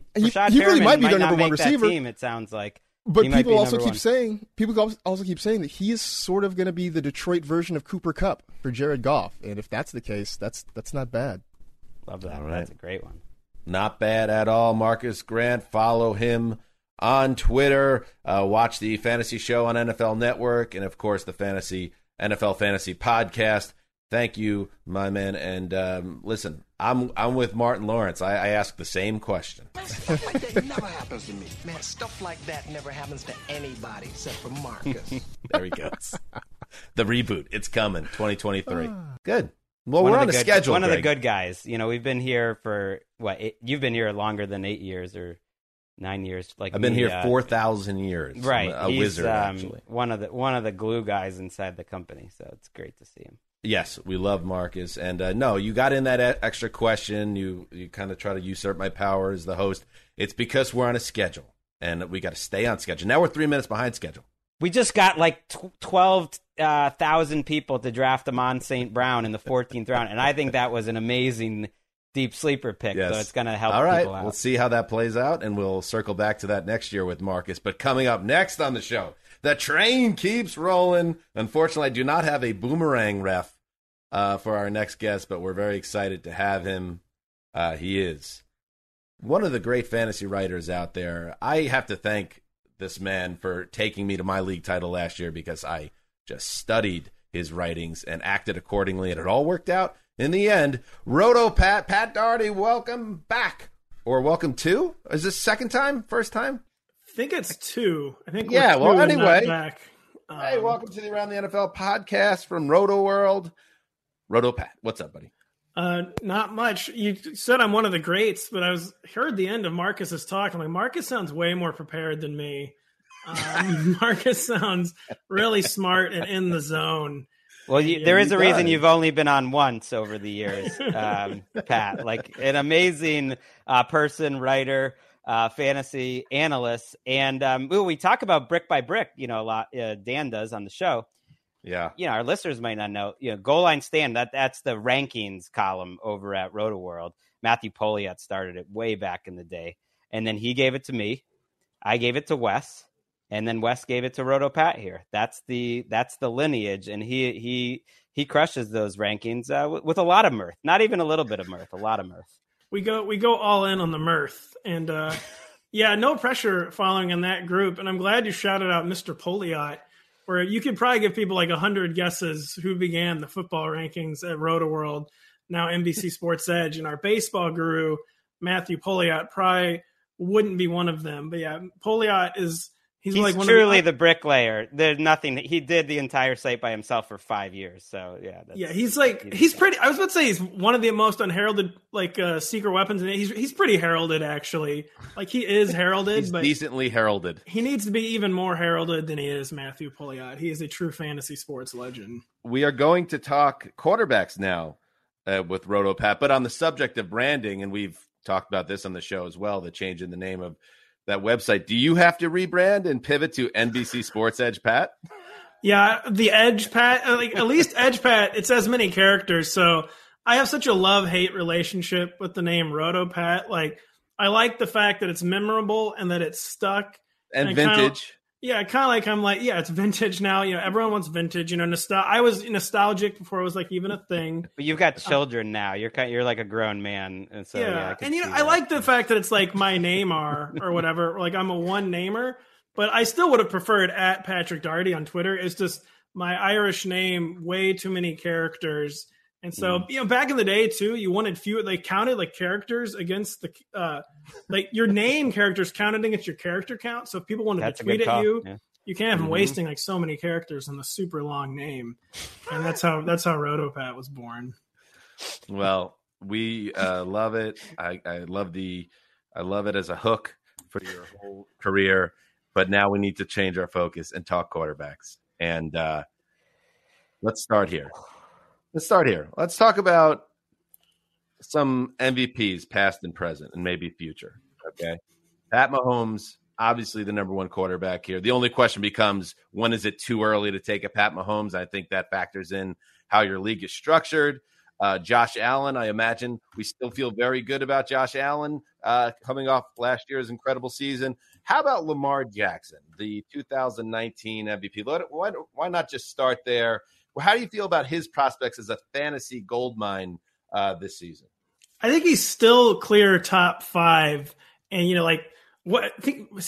really might be their number one receiver. It sounds like. But people also keep saying that he is sort of going to be the Detroit version of Cooper Kupp for Jared Goff, and if that's the case, that's not bad. Love that. Right. That's a great one. Not bad at all. Marcus Grant, follow him on Twitter. Watch the Fantasy Show on NFL Network, and of course the NFL Fantasy Podcast. Thank you, my man. And listen, I'm with Martin Lawrence. I ask the same question. Man, stuff like that never happens to me. Man, stuff like that never happens to anybody except for Marcus. There he goes. The reboot. It's coming. 2023. Good. Well, we're on the schedule. One of the good guys. You know, we've been here for you've been here longer than 8 years or 9 years. Like I've been here 4,000 years. Right. I'm a wizard, actually. One of the glue guys inside the company. So it's great to see him. Yes, we love Marcus. And no, you got in that extra question. You kind of try to usurp my power as the host. It's because we're on a schedule, and we got to stay on schedule. Now we're 3 minutes behind schedule. We just got like 12,000 people to draft Amon St. Brown in the 14th round, and I think that was an amazing deep sleeper pick, yes. So it's going to help people out. We'll see how that plays out, and we'll circle back to that next year with Marcus. But coming up next on the show, The train keeps rolling. Unfortunately, I do not have a boomerang ref for our next guest, but we're very excited to have him. He is one of the great fantasy writers out there. I have to thank this man for taking me to my league title last year because I just studied his writings and acted accordingly, and it all worked out in the end. Roto Pat Daugherty, welcome back, or welcome to? Is this second time? First time? I think it's two. I think yeah. Well, anyway, back. Hey, welcome to the Around the NFL podcast from Roto World. Roto Pat, what's up, buddy? Not much. You said I'm one of the greats, but I heard the end of Marcus's talk. I'm like, Marcus sounds way more prepared than me. Marcus sounds really smart and in the zone. Well, there is a reason you've only been on once over the years, Pat. Like an amazing person, writer, fantasy analyst, and we talk about brick by brick, a lot. Dan does on the show. Yeah. Our listeners might not know, goal line stand, that's the rankings column over at Roto World. Matthew Poliat started it way back in the day. And then he gave it to me. I gave it to Wes. And then Wes gave it to Roto Pat here. That's the lineage. And he crushes those rankings with a lot of mirth, not even a little bit of mirth, a lot of mirth. We go all in on the mirth, and no pressure following in that group. And I'm glad you shouted out Mr. Poliat, where you could probably give people like 100 guesses who began the football rankings at RotoWorld, now NBC Sports Edge, and our baseball guru, Matthew Poliat, probably wouldn't be one of them. But yeah, Poliat is he's like one truly of the bricklayer. There's nothing. He did the entire site by himself for 5 years. So yeah. He's pretty, I was about to say he's one of the most unheralded secret weapons. And he's pretty heralded actually. Like he is heralded, he's but decently heralded. He needs to be even more heralded than he is, Matthew Poliat. He is a true fantasy sports legend. We are going to talk quarterbacks now with Roto Pat, but on the subject of branding, and we've talked about this on the show as well, the change in the name of that website. Do you have to rebrand and pivot to NBC Sports Edge, Pat? Yeah, the Edge, Pat. At least Edge, Pat. It says many characters, so I have such a love-hate relationship with the name Roto Pat. I like the fact that it's memorable and that it's stuck and vintage. It's vintage now. Everyone wants vintage. I was nostalgic before it was even a thing. But you've got children now. You're like a grown man, and so I like the fact that it's my name or whatever. I'm a one namer, but I still would have preferred at Patrick Daugherty on Twitter. It's just my Irish name, way too many characters, and so back in the day too, you wanted fewer. They counted characters against the your name characters counted against your character count. So if people wanted to tweet at you, you can't have them wasting so many characters in the super long name. And that's how RotoPat was born. Well, we love it. I love it as a hook for your whole career. But now we need to change our focus and talk quarterbacks. And let's start here. Let's talk about some MVPs, past and present, and maybe future. Okay. Pat Mahomes, obviously the number one quarterback here. The only question becomes, when is it too early to take a Pat Mahomes? I think that factors in how your league is structured. Josh Allen, I imagine we still feel very good about Josh Allen coming off last year's incredible season. How about Lamar Jackson, the 2019 MVP? Why not just start there? How do you feel about his prospects as a fantasy goldmine this season? I think he's still clear top five. And, was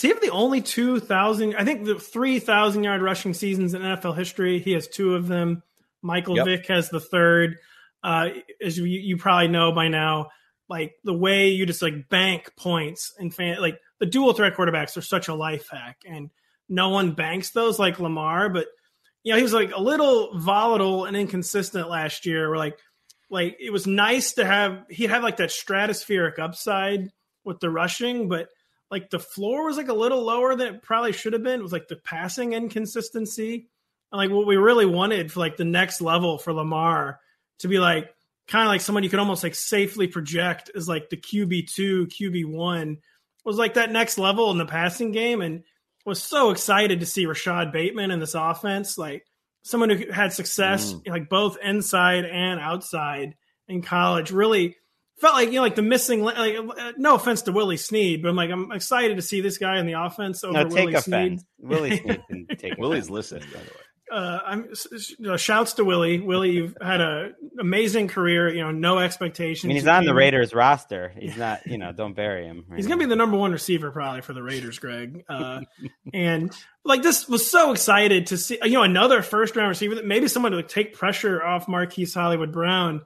he the only 2,000? I think the 3,000-yard rushing seasons in NFL history, he has two of them. Michael Vick has the third. As you probably know by now, the way you just bank points and the dual threat quarterbacks are such a life hack. And no one banks those like Lamar, but he was a little volatile and inconsistent last year. It was nice to have – he'd have that stratospheric upside with the rushing, but the floor was a little lower than it probably should have been. It was the passing inconsistency. And what we really wanted for the next level for Lamar to be kind of someone you could almost safely project as the QB2, QB1 was that next level in the passing game. And was so excited to see Rashad Bateman in this offense, someone who had success, both inside and outside in college, really felt like, you know, like the missing, like, no offense to Willie Snead, but I'm like, I'm excited to see this guy in the offense over Willie Snead. Willie Snead can take Willie's listening, by the way. Shouts to Willie. Willie, you've had an amazing career. You know, no expectations. I mean, he's on the Raiders roster. He's not. You know, don't bury him. Right, he's gonna be the number one receiver probably for the Raiders, Greg. And like this, was so excited to see. You know, another first round receiver that maybe someone to like, take pressure off Marquise Hollywood Brown.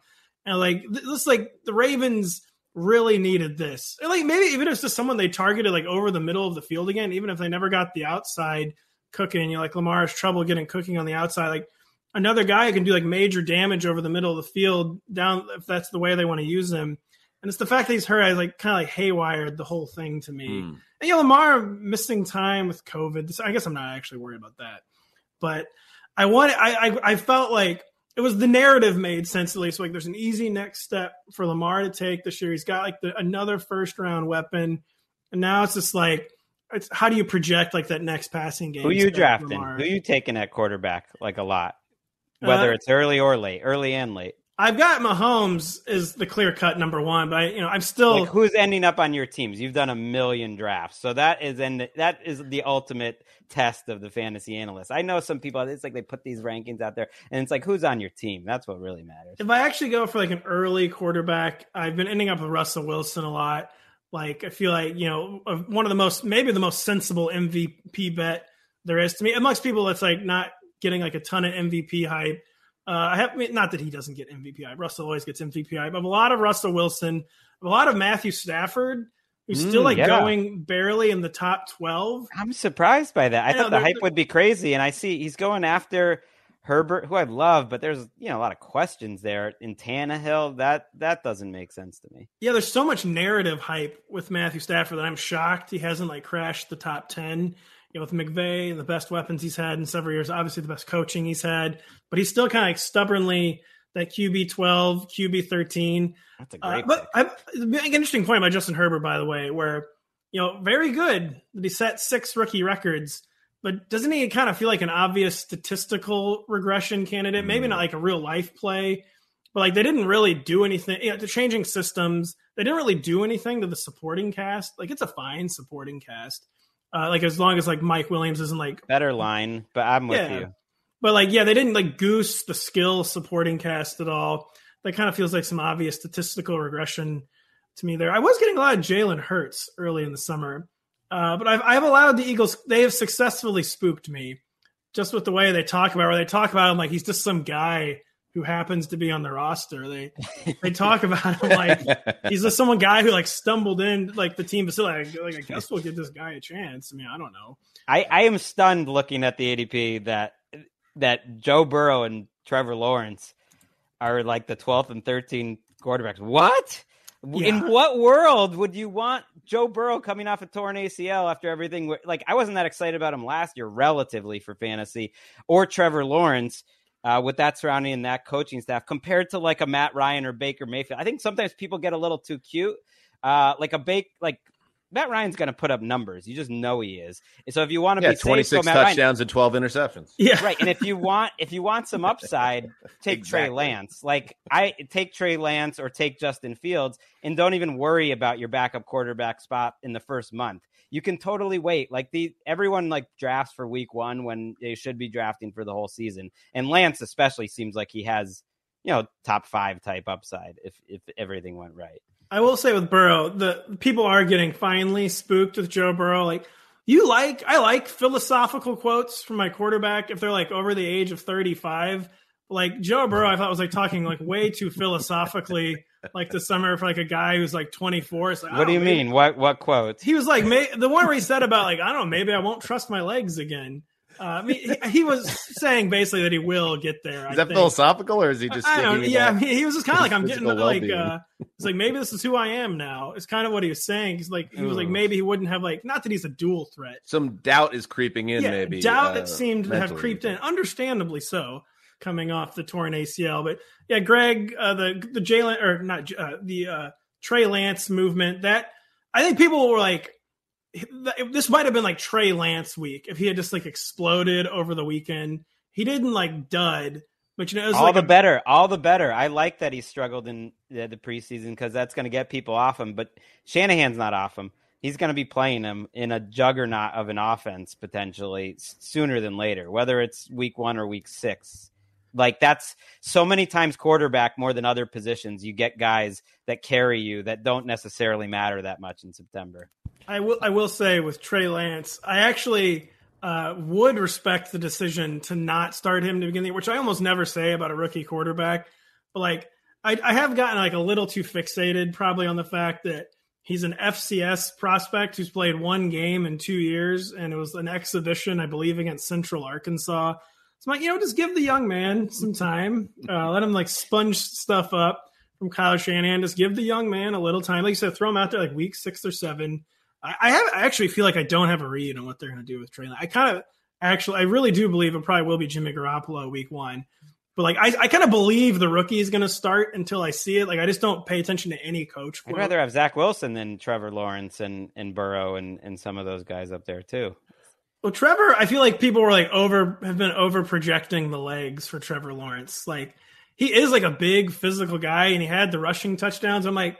And like this, like the Ravens really needed this. And like maybe even if it's just someone they targeted like over the middle of the field again, even if they never got the outside. Cooking, you know, like Lamar's trouble getting cooking on the outside. Like another guy who can do like major damage over the middle of the field down if that's the way they want to use him. And it's the fact that he's hurt, I like kind of like haywired the whole thing to me. And you know, Lamar missing time with COVID. So I guess I'm not actually worried about that, but I felt like it was the narrative made sense at least. Like there's an easy next step for Lamar to take this year. He's got like another first round weapon, and now it's just like. It's how do you project like that next passing game? Who you drafting? Lamar? Who you taking at quarterback? Like a lot, whether it's early or late, early and late. I've got Mahomes is the clear cut number one, but I'm still like who's ending up on your teams. You've done a million drafts, so that is the ultimate test of the fantasy analyst. I know some people. It's like they put these rankings out there, and it's like who's on your team. That's what really matters. If I actually go for like an early quarterback, I've been ending up with Russell Wilson a lot. Like, I feel like, one of the most, maybe the most sensible MVP bet there is to me. Amongst people that's, like, not getting, like, a ton of MVP hype. Not that he doesn't get MVP hype. Russell always gets MVP hype. But a lot of Russell Wilson, a lot of Matthew Stafford, who's still, going barely in the top 12. I'm surprised by that. I thought the hype would be crazy. And I see he's going after Herbert, who I love, but there's a lot of questions there in Tannehill. That doesn't make sense to me. Yeah, there's so much narrative hype with Matthew Stafford that I'm shocked he hasn't like crashed the top 10. With McVay and the best weapons he's had in several years, obviously the best coaching he's had, but he's still kind of like stubbornly that QB 12, QB 13. That's a great. But an interesting point about Justin Herbert, by the way, where very good that he set 6 rookie records. But doesn't he kind of feel like an obvious statistical regression candidate? Maybe not like a real life play, but like they didn't really do anything. The changing systems, they didn't really do anything to the supporting cast. Like it's a fine supporting cast. Like as long as like Mike Williams isn't like better line, but I'm with you. But like they didn't like goose the skill supporting cast at all. That kind of feels like some obvious statistical regression to me there. I was getting a lot of Jalen Hurts early in the summer. But I've allowed the Eagles, they have successfully spooked me just with the way they talk about it. They talk about him like he's just some guy who happens to be on the roster. They talk about him like he's just some guy who like stumbled in like the team facility. Like, I guess we'll give this guy a chance. I mean, I don't know. I am stunned looking at the ADP that Joe Burrow and Trevor Lawrence are like the 12th and 13th quarterbacks. What? Yeah. In what world would you want Joe Burrow coming off a torn ACL after everything? Like, I wasn't that excited about him last year, relatively, for fantasy, or Trevor Lawrence with that surrounding and that coaching staff compared to like a Matt Ryan or Baker Mayfield. I think sometimes people get a little too cute. Like Matt Ryan's going to put up numbers. You just know he is. And so if you want to be 26 touchdowns and 12 interceptions. Yeah. Right. And if you want some upside, take Trey Lance. Like I take Trey Lance or take Justin Fields and don't even worry about your backup quarterback spot in the first month. You can totally wait. Like everyone like drafts for week one when they should be drafting for the whole season. And Lance especially seems like he has, top 5 type upside if everything went right. I will say with Burrow, the people are getting finally spooked with Joe Burrow. Like I like philosophical quotes from my quarterback if they're like over the age of 35. Like Joe Burrow, I thought was like talking like way too philosophically. Like this summer for like a guy who's like 24. It's like, what do you mean? What quotes? He was like the one where he said about like I don't know, maybe I won't trust my legs again. I mean, he was saying basically that he will get there. Is that philosophical, or is he just? I don't. Yeah, I mean, he was just kind of like, I'm getting like. It's like maybe this is who I am now. It's kind of what he was saying. He's like, he was like, maybe he wouldn't have like. Not that he's a dual threat. Some doubt is creeping in. Yeah, maybe doubt that seemed to have creeped in, understandably so, coming off the torn ACL. But yeah, Greg, the Jalen or not the Trey Lance movement. That I think people were like. This might have been like Trey Lance week if he had just like exploded over the weekend. He didn't like dud, But you know, it's all like the better, all the better. I like that he struggled in the preseason because that's going to get people off him. But Shanahan's not off him. He's going to be playing him in a juggernaut of an offense potentially sooner than later, whether it's week one or week six. Like, that's so many times quarterback more than other positions. You get guys that carry you that don't necessarily matter that much in September. I will say with Trey Lance, I actually would respect the decision to not start him to begin the year, which I almost never say about a rookie quarterback. But like, I have gotten like a little too fixated probably on the fact that he's an FCS prospect who's played one game in 2 years, and it was an exhibition, I believe, against Central Arkansas. So I'm like, you know, just give the young man some time. Let him like sponge stuff up from Kyle Shanahan. Just give the young man a little time. Like you said, throw him out there like week 6 or 7. I actually feel like I don't have a read on what they're going to do with Trey Lance. I really do believe it probably will be Jimmy Garoppolo week 1. But like, I kind of believe the rookie is going to start until I see it. Like, I just don't pay attention to any coach. I'd rather have Zach Wilson than Trevor Lawrence and Burrow and some of those guys up there too. Well, Trevor, I feel like people were like have been over projecting the legs for Trevor Lawrence. Like, he is like a big physical guy and he had the rushing touchdowns. I'm like,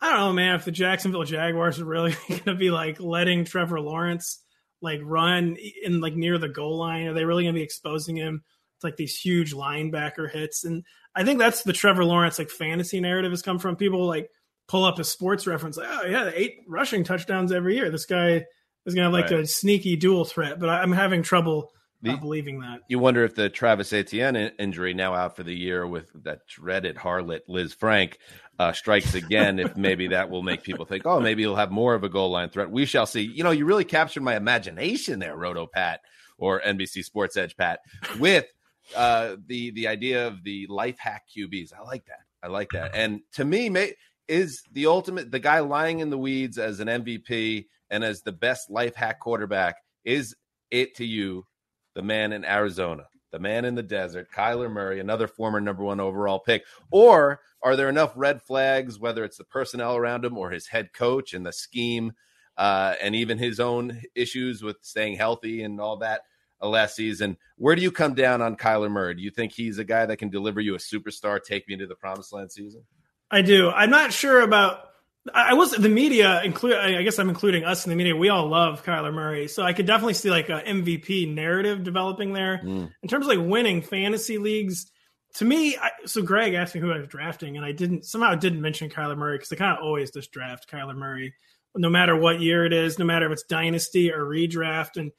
I don't know, man, if the Jacksonville Jaguars are really going to be like letting Trevor Lawrence like run in like near the goal line. Are they really going to be exposing him to like these huge linebacker hits? And I think that's the Trevor Lawrence like fantasy narrative has come from. People like pull up a sports reference. Like, oh yeah, 8 rushing touchdowns every year. This guy is going to have like a sneaky dual threat, but I'm having trouble believing that. You wonder if the Travis Etienne injury, now out for the year with that dreaded harlot Liz Frank, strikes again, if maybe that will make people think, oh, maybe he'll have more of a goal line threat. We shall see. You know, you really captured my imagination there, Roto Pat, or NBC Sports Edge Pat, with the idea of the life hack QBs. I like that. And to me, is the ultimate, the guy lying in the weeds as an MVP and as the best life hack quarterback, is it to you the man in Arizona, the man in the desert, Kyler Murray, another former number 1 overall pick? Or are there enough red flags, whether it's the personnel around him or his head coach and the scheme, and even his own issues with staying healthy and all that last season? Where do you come down on Kyler Murray? Do you think he's a guy that can deliver you a superstar, take me to the promised land season? I do. I'm not sure about – I was – the media – I guess I'm including us in the media. We all love Kyler Murray. So I could definitely see like a MVP narrative developing there. In terms of like winning fantasy leagues, to me – so Greg asked me who I was drafting, and I didn't mention Kyler Murray because I kind of always just draft Kyler Murray no matter what year it is, no matter if it's dynasty or redraft.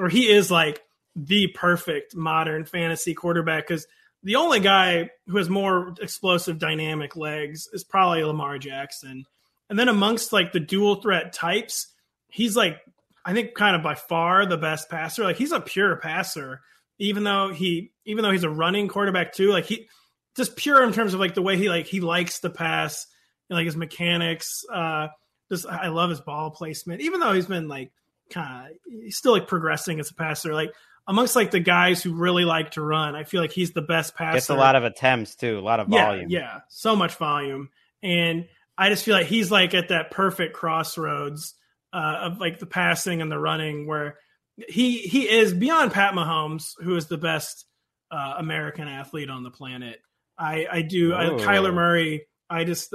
Or he is like the perfect modern fantasy quarterback because – the only guy who has more explosive dynamic legs is probably Lamar Jackson. And then amongst like the dual threat types, he's like, I think kind of by far the best passer. Like, he's a pure passer, even though he's a running quarterback too. Like, he just pure in terms of like the way he likes to pass and like his mechanics. I love his ball placement, even though he's been like he's still like progressing as a passer. Like, amongst like the guys who really like to run, I feel like he's the best passer. Gets a lot of attempts too, a lot of volume. Yeah, so much volume. And I just feel like he's like at that perfect crossroads of like the passing and the running, where he is beyond Pat Mahomes, who is the best American athlete on the planet. Kyler Murray, I just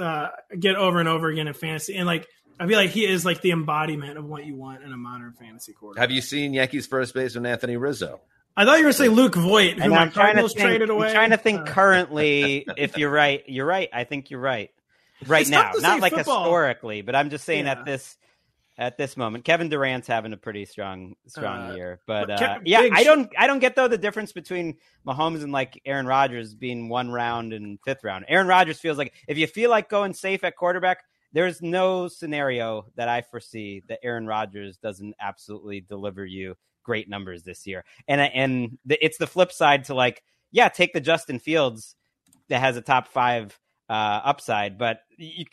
get over and over again in fantasy, and like, I feel like he is like the embodiment of what you want in a modern fantasy quarterback. Have you seen Yankees first baseman Anthony Rizzo? I thought you were going to say Luke Voit, who my Cardinals traded away. I'm trying to think currently, if you're right. You're right. I think you're right. Right now. Not like football. Historically, but I'm just saying at this moment. Kevin Durant's having a pretty strong year. But I don't get, though, the difference between Mahomes and like Aaron Rodgers being 1 round and 5th round. Aaron Rodgers feels like, if you feel like going safe at quarterback, there's no scenario that I foresee that Aaron Rodgers doesn't absolutely deliver you great numbers this year. And it's the flip side to like, yeah, take the Justin Fields that has a top 5 upside, but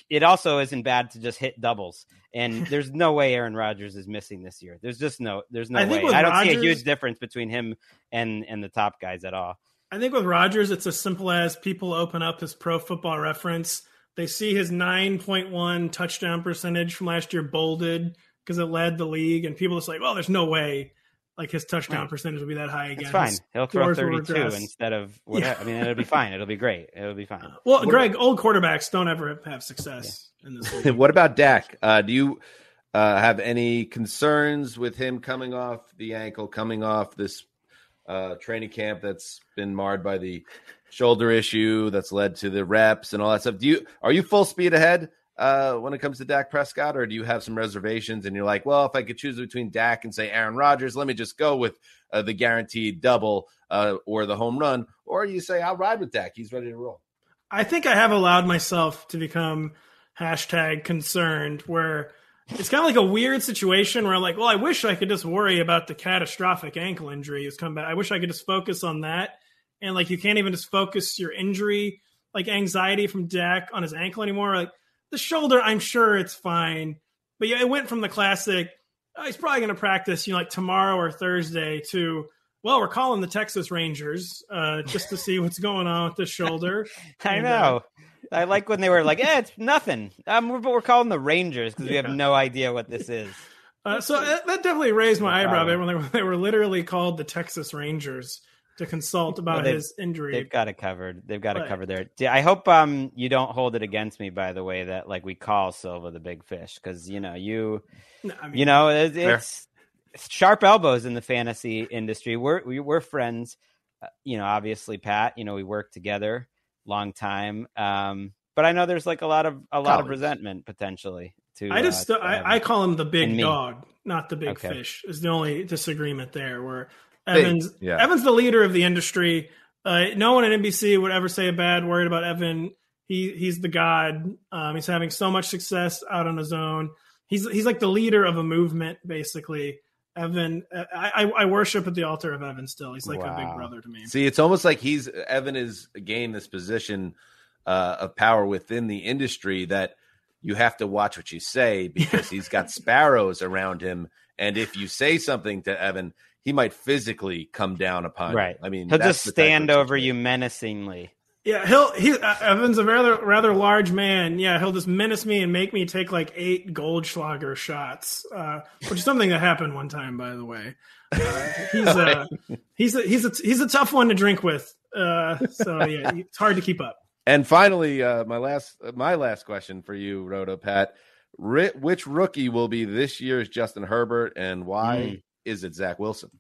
it also isn't bad to just hit doubles. And there's no way Aaron Rodgers is missing this year. There's no way. I don't see a huge difference between him and the top guys at all. I think with Rodgers, it's as simple as people open up his Pro Football Reference. They see his 9.1 touchdown percentage from last year bolded because it led the league, and people just like, well, there's no way like his touchdown percentage will be that high again. It's fine. He'll throw 32 instead of whatever. Yeah. I mean, it'll be fine. It'll be great. It'll be fine. Well, Greg, old quarterbacks don't ever have success in this league. What about Dak? Do you have any concerns with him coming off the ankle, coming off this training camp that's been marred by the shoulder issue that's led to the reps and all that stuff? Are you full speed ahead when it comes to Dak Prescott, or do you have some reservations and you're like, well, if I could choose between Dak and say Aaron Rodgers, let me just go with the guaranteed double or the home run? Or you say, I'll ride with Dak. He's ready to roll. I think I have allowed myself to become #concerned, where it's kind of like a weird situation where I'm like, well, I wish I could just worry about the catastrophic ankle injury that's come back. I wish I could just focus on that. And like, you can't even just focus your injury, like anxiety from Dak on his ankle anymore. Like, the shoulder, I'm sure it's fine. But yeah, it went from the classic, he's probably going to practice, like tomorrow or Thursday, to, well, we're calling the Texas Rangers just to see what's going on with the shoulder. I know. I like when they were like, it's nothing. But we're calling the Rangers because we have no idea what this is. So that definitely raised my eyebrow when they were literally called the Texas Rangers to consult about his injury. They've got it covered. They've got it covered there. I hope you don't hold it against me, by the way, that like we call Silva the big fish, because it's sharp elbows in the fantasy industry. We're friends, obviously, Pat. We work together long time, but I know there's like a lot of resentment potentially. I call him the big dog, not the big fish. Is the only disagreement there where. Evan's the leader of the industry. No one at NBC would ever say a bad word about Evan. He's the god. He's having so much success out on his own. He's like the leader of a movement, basically. Evan, I worship at the altar of Evan still. He's like a big brother to me. See, it's almost like Evan has gained this position of power within the industry that you have to watch what you say, because he's got sparrows around him, and if you say something to Evan, he might physically come down upon you. I mean, he'll just stand over you menacingly. Yeah, Evan's a rather large man. Yeah, he'll just menace me and make me take like 8 Goldschlager shots, which is something that happened one time, by the way. He's a tough one to drink with. So yeah, it's hard to keep up. And finally, my last question for you, Roto Pat: which rookie will be this year's Justin Herbert, and why? Is it Zach Wilson?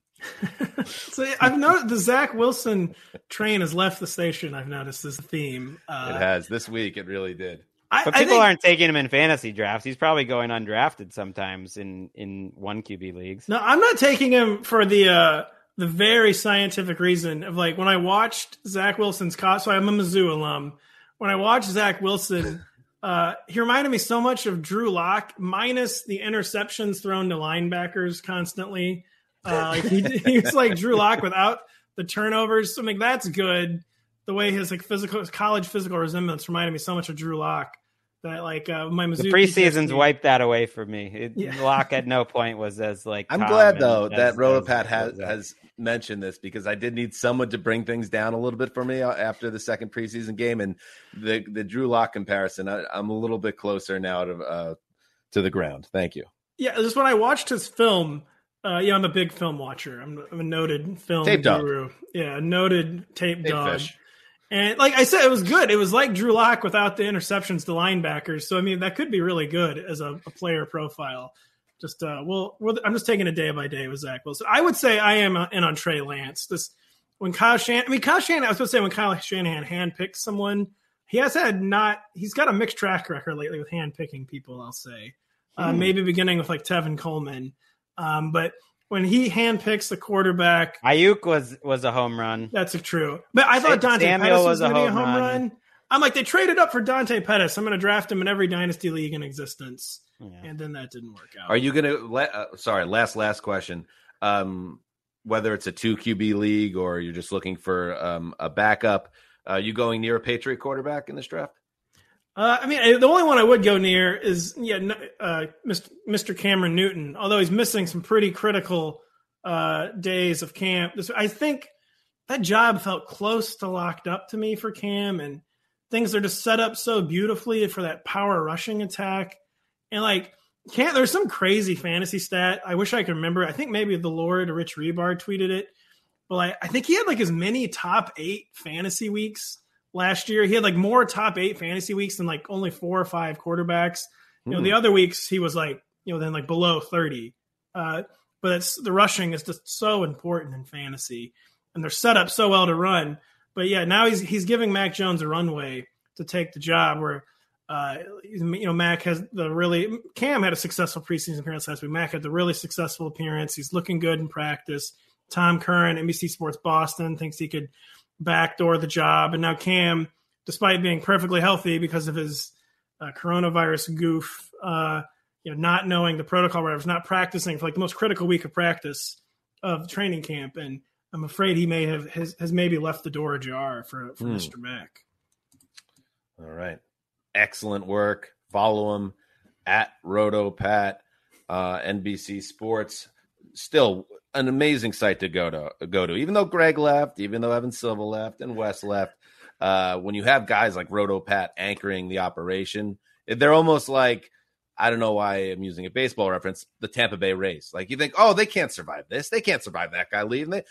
So I've noticed the Zach Wilson train has left the station. I've noticed this theme. It has this week. It really did. But people aren't taking him in fantasy drafts. He's probably going undrafted sometimes in one QB leagues. No, I'm not taking him for the very scientific reason of like, when I watched Zach Wilson's cost. So I'm a Mizzou alum. When I watched Zach Wilson, he reminded me so much of Drew Lock, minus the interceptions thrown to linebackers constantly. He was like Drew Lock without the turnovers. So, that's good. The way his college physical resemblance reminded me so much of Drew Lock that my Mizzou. The preseason's wiped that away for me. Lock at no point was as like. I'm glad though that Rotopat has mentioned this, because I did need someone to bring things down a little bit for me after the second preseason game, and the Drew Lock comparison. I'm a little bit closer now to the ground. Thank you. Yeah, just when I watched his film, I'm a big film watcher. I'm a noted film guru. Yeah, noted tape dog. Fish. And like I said, it was good. It was like Drew Lock without the interceptions to linebackers. So that could be really good as a player profile. Just I'm just taking it day by day with Zach Wilson. I would say I am in on Trey Lance. When Kyle Shanahan handpicks someone, he's got a mixed track record lately with handpicking people. I'll say maybe beginning with like Tevin Coleman, but when he handpicks the quarterback, Aiyuk was a home run. That's true. But I thought Dante Pettis was going to be a home run. I'm like, they traded up for Dante Pettis. I'm going to draft him in every dynasty league in existence. Yeah. And then that didn't work out. Are you going to last question. Whether it's a 2 QB league or you're just looking for a backup, are you going near a Patriot quarterback in this draft? The only one I would go near is Mr. Cameron Newton, although he's missing some pretty critical days of camp. I think that job felt close to locked up to me for Cam, and things are just set up so beautifully for that power rushing attack. And Can't there's some crazy fantasy stat. I wish I could remember. I think maybe the Lord or Rich Rebar tweeted it. But I think he had like as many top 8 fantasy weeks last year. He had like more top 8 fantasy weeks than like only 4 or 5 quarterbacks. You know, the other weeks he was like, you know, then like below 30. But it's, the rushing is just so important in fantasy, and they're set up so well to run. But yeah, now he's giving Mac Jones a runway to take the job where, you know, Mac has the really, Cam had a successful preseason appearance last week. Mac had the really successful appearance. He's looking good in practice. Tom Curran, NBC Sports Boston, thinks he could backdoor the job. And now Cam, despite being perfectly healthy because of his coronavirus goof, you know, not knowing the protocol, whatever, not practicing for like the most critical week of practice of training camp. And I'm afraid he may have has maybe left the door ajar for Mr. Mac. All right. Excellent work. Follow him at RotoPat, NBC Sports. Still an amazing site to go to. Even though Greg left, even though Evan Silva left and Wes left, when you have guys like RotoPat anchoring the operation, they're almost like, I don't know why I'm using a baseball reference, the Tampa Bay Rays. Like you think, oh, they can't survive this. They can't survive that guy leaving.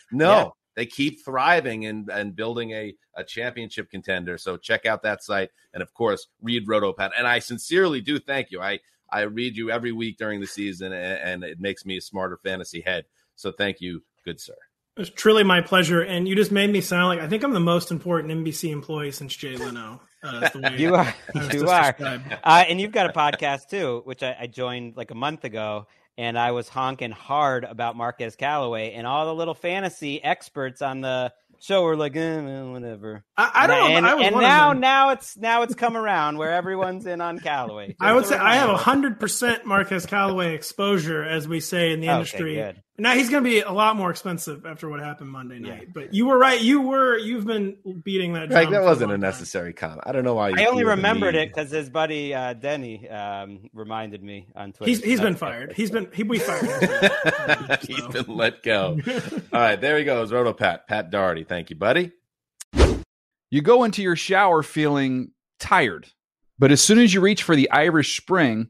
They keep thriving and building a championship contender. So check out that site. And, of course, read RotoPat. And I sincerely do thank you. I read you every week during the season, and it makes me a smarter fantasy head. So thank you, good sir. It's truly my pleasure. And you just made me sound like I think I'm the most important NBC employee since Jay Leno. That's the way you are. And you've got a podcast, too, which I joined like a month ago. And I was honking hard about Marquez Callaway, and all the little fantasy experts on the show were like, whatever. I don't know. Now it's come around where everyone's in on Callaway. Just I would say I have 100% Marquez Callaway exposure, as we say in the industry. Okay, now he's going to be a lot more expensive after what happened Monday night. Yeah. But you were right. You've been beating that. Greg, that wasn't a necessary comment. I don't know why. I only remembered it because his buddy Denny reminded me on Twitter. He's been fired. We fired him. He's been let go. All right, there he goes. RotoPat, Pat Daugherty. Thank you, buddy. You go into your shower feeling tired, but as soon as you reach for the Irish Spring,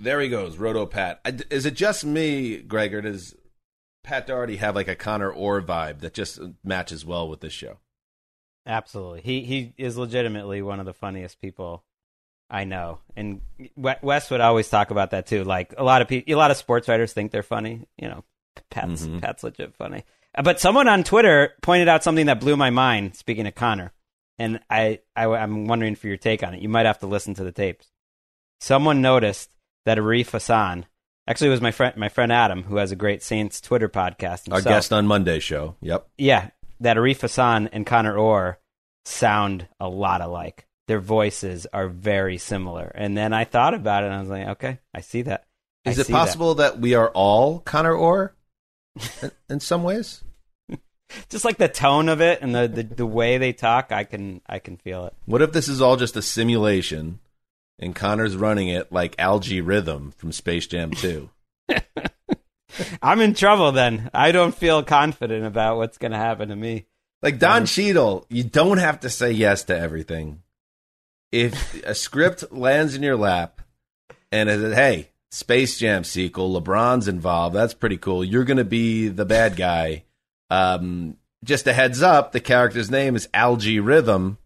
There he goes, RotoPat. Is it just me, Greg, or does Pat Daugherty have like a Connor Orr vibe that just matches well with this show? Absolutely. He is legitimately one of the funniest people I know. And Wes would always talk about that too. Like a lot of sports writers think they're funny. You know, Pat's legit funny. But someone on Twitter pointed out something that blew my mind, speaking of Connor. And I'm wondering for your take on it. You might have to listen to the tapes. Someone noticed that Arif Hassan, actually it was my friend Adam, who has a great Saints Twitter podcast. Himself. Our guest on Monday's show. Yep. Yeah, that Arif Hassan and Connor Orr sound a lot alike. Their voices are very similar. And then I thought about it, and I was like, okay, I see that. Is it possible that we are all Connor Orr in some ways? Just like the tone of it and the way they talk, I can feel it. What if this is all just a simulation? And Connor's running it like Algae Rhythm from Space Jam 2. I'm in trouble then. I don't feel confident about what's going to happen to me. Like Don Cheadle, you don't have to say yes to everything. If a script lands in your lap and it says, hey, Space Jam sequel, LeBron's involved, that's pretty cool. You're going to be the bad guy. Just a heads up, the character's name is Algae Rhythm,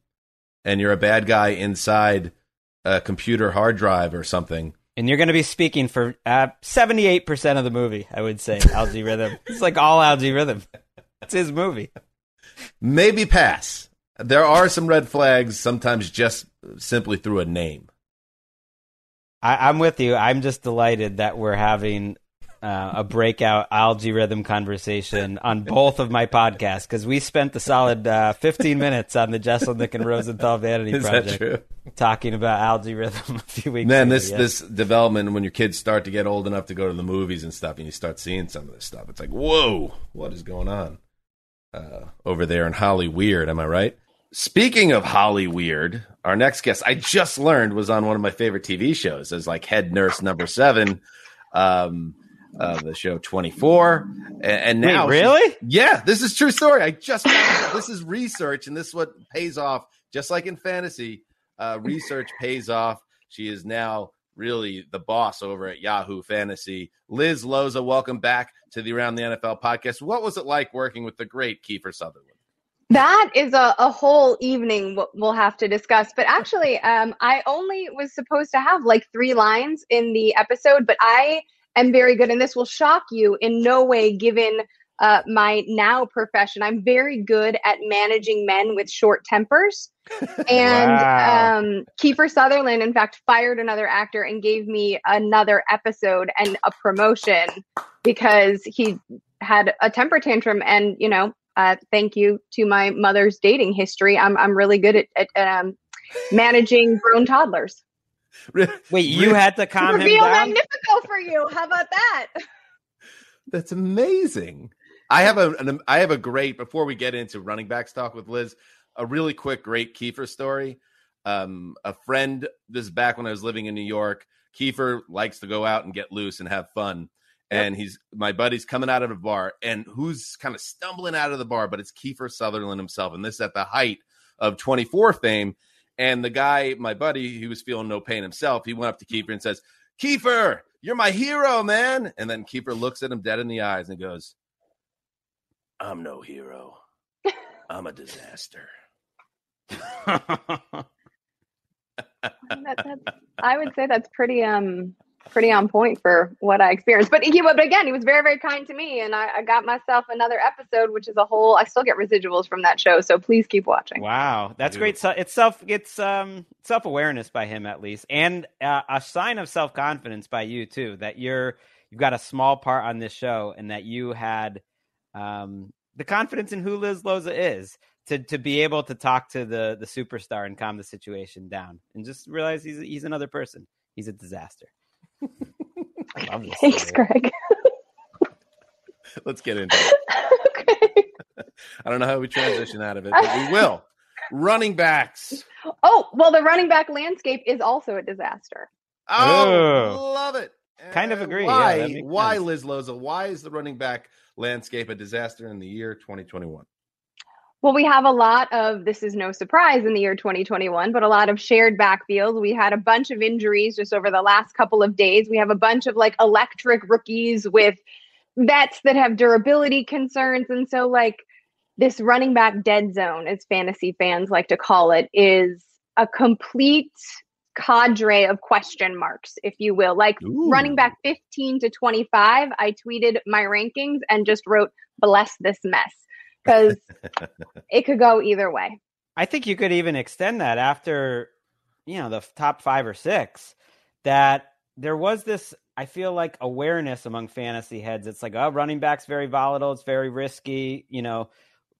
and you're a bad guy inside a computer hard drive or something. And you're going to be speaking for 78% of the movie, I would say. Algae Rhythm. It's like all Algae Rhythm. It's his movie. Maybe pass. There are some red flags, sometimes just simply through a name. I'm with you. I'm just delighted that we're having a breakout Algae Rhythm conversation on both of my podcasts, because we spent the solid 15 minutes on the Jeselnik and Rosenthal Vanity Project. Is that true? Talking about Algae Rhythm a few weeks ago. Man, this development, when your kids start to get old enough to go to the movies and stuff, and you start seeing some of this stuff, it's like, whoa, what is going on over there in Holly Weird, am I right? Speaking of Holly Weird, our next guest, I just learned, was on one of my favorite TV shows as like head nurse number 7. The show 24, and now... Wait, really? Yeah, this is true story. I just... This is research, and this is what pays off. Just like in fantasy, research pays off. She is now really the boss over at Yahoo Fantasy. Liz Loza, welcome back to the Around the NFL podcast. What was it like working with the great Kiefer Sutherland? That is a whole evening we'll have to discuss. But actually, I only was supposed to have like 3 lines in the episode, but I'm very good, and this will shock you in no way given my now profession. I'm very good at managing men with short tempers. And wow. Kiefer Sutherland, in fact, fired another actor and gave me another episode and a promotion because he had a temper tantrum. And, you know, thank you to my mother's dating history. I'm really good at managing grown toddlers. Wait, you had to calm him down? Magnifico for you. How about that? That's amazing. I have a great, before we get into running backs talk with Liz, a really quick great Kiefer story. A friend, this is back when I was living in New York. Kiefer likes to go out and get loose and have fun. Yep. And my buddy's coming out of a bar, and who's kind of stumbling out of the bar, but it's Kiefer Sutherland himself. And this is at the height of 24 fame. And the guy, my buddy, he was feeling no pain himself. He went up to Kiefer and says, "Kiefer, you're my hero, man." And then Kiefer looks at him dead in the eyes and goes, "I'm no hero. I'm a disaster." I would say that's pretty on point for what I experienced. But again, he was very, very kind to me, and I got myself another episode, which is a whole... I still get residuals from that show, so please keep watching. Wow, that's great. So it's self-awareness by him, at least, and a sign of self-confidence by you too, that you've got a small part on this show, and that you had the confidence in who Liz Loza is to be able to talk to the superstar and calm the situation down, and just realize he's another person. He's a disaster. Thanks, Greg. Let's get into it. Okay. I don't know how we transition out of it, but we will. Running backs. Oh, well, the running back landscape is also a disaster. Oh, love it. Kind of agree. Why, Liz Loza? Why is the running back landscape a disaster in the year 2021? Well, we have a lot of, this is no surprise in the year 2021, but a lot of shared backfields. We had a bunch of injuries just over the last couple of days. We have a bunch of like electric rookies with vets that have durability concerns. And so like this running back dead zone, as fantasy fans like to call it, is a complete cadre of question marks, if you will. Like Ooh. Running back 15 to 25, I tweeted my rankings and just wrote, "Bless this mess." Because it could go either way. I think you could even extend that after, you know, the top 5 or 6, that there was this, I feel like, awareness among fantasy heads. It's like, oh, running back's very volatile. It's very risky. You know,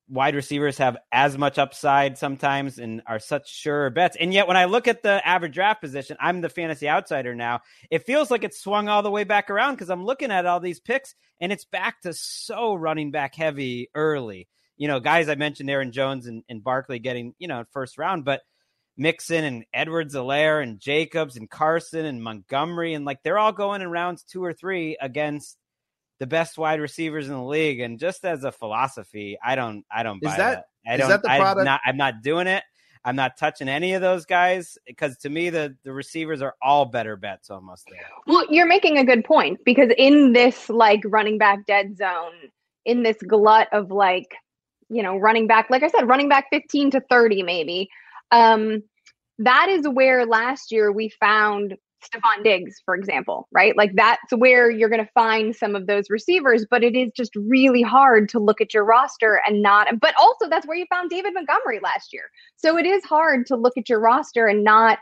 wide receivers have as much upside sometimes and are such sure bets. And yet when I look at the average draft position, I'm the fantasy outsider now. It feels like it's swung all the way back around because I'm looking at all these picks and it's back to so running back heavy early. You know, guys, I mentioned Aaron Jones and Barkley getting, you know, first round, but Mixon and Edwards-Helaire and Jacobs and Carson and Montgomery, and like they're all going in rounds 2 or 3 against the best wide receivers in the league. And just as a philosophy, I don't buy that. I'm not doing it. I'm not touching any of those guys because to me, the receivers are all better bets almost there. Well, you're making a good point because in this like running back dead zone, in this glut of like, you know, running back, like I said, running back 15 to 30, maybe. That is where last year we found Stephon Diggs, for example, right? Like that's where you're going to find some of those receivers, but it is just really hard to look at your roster and not, but also that's where you found David Montgomery last year. So it is hard to look at your roster and not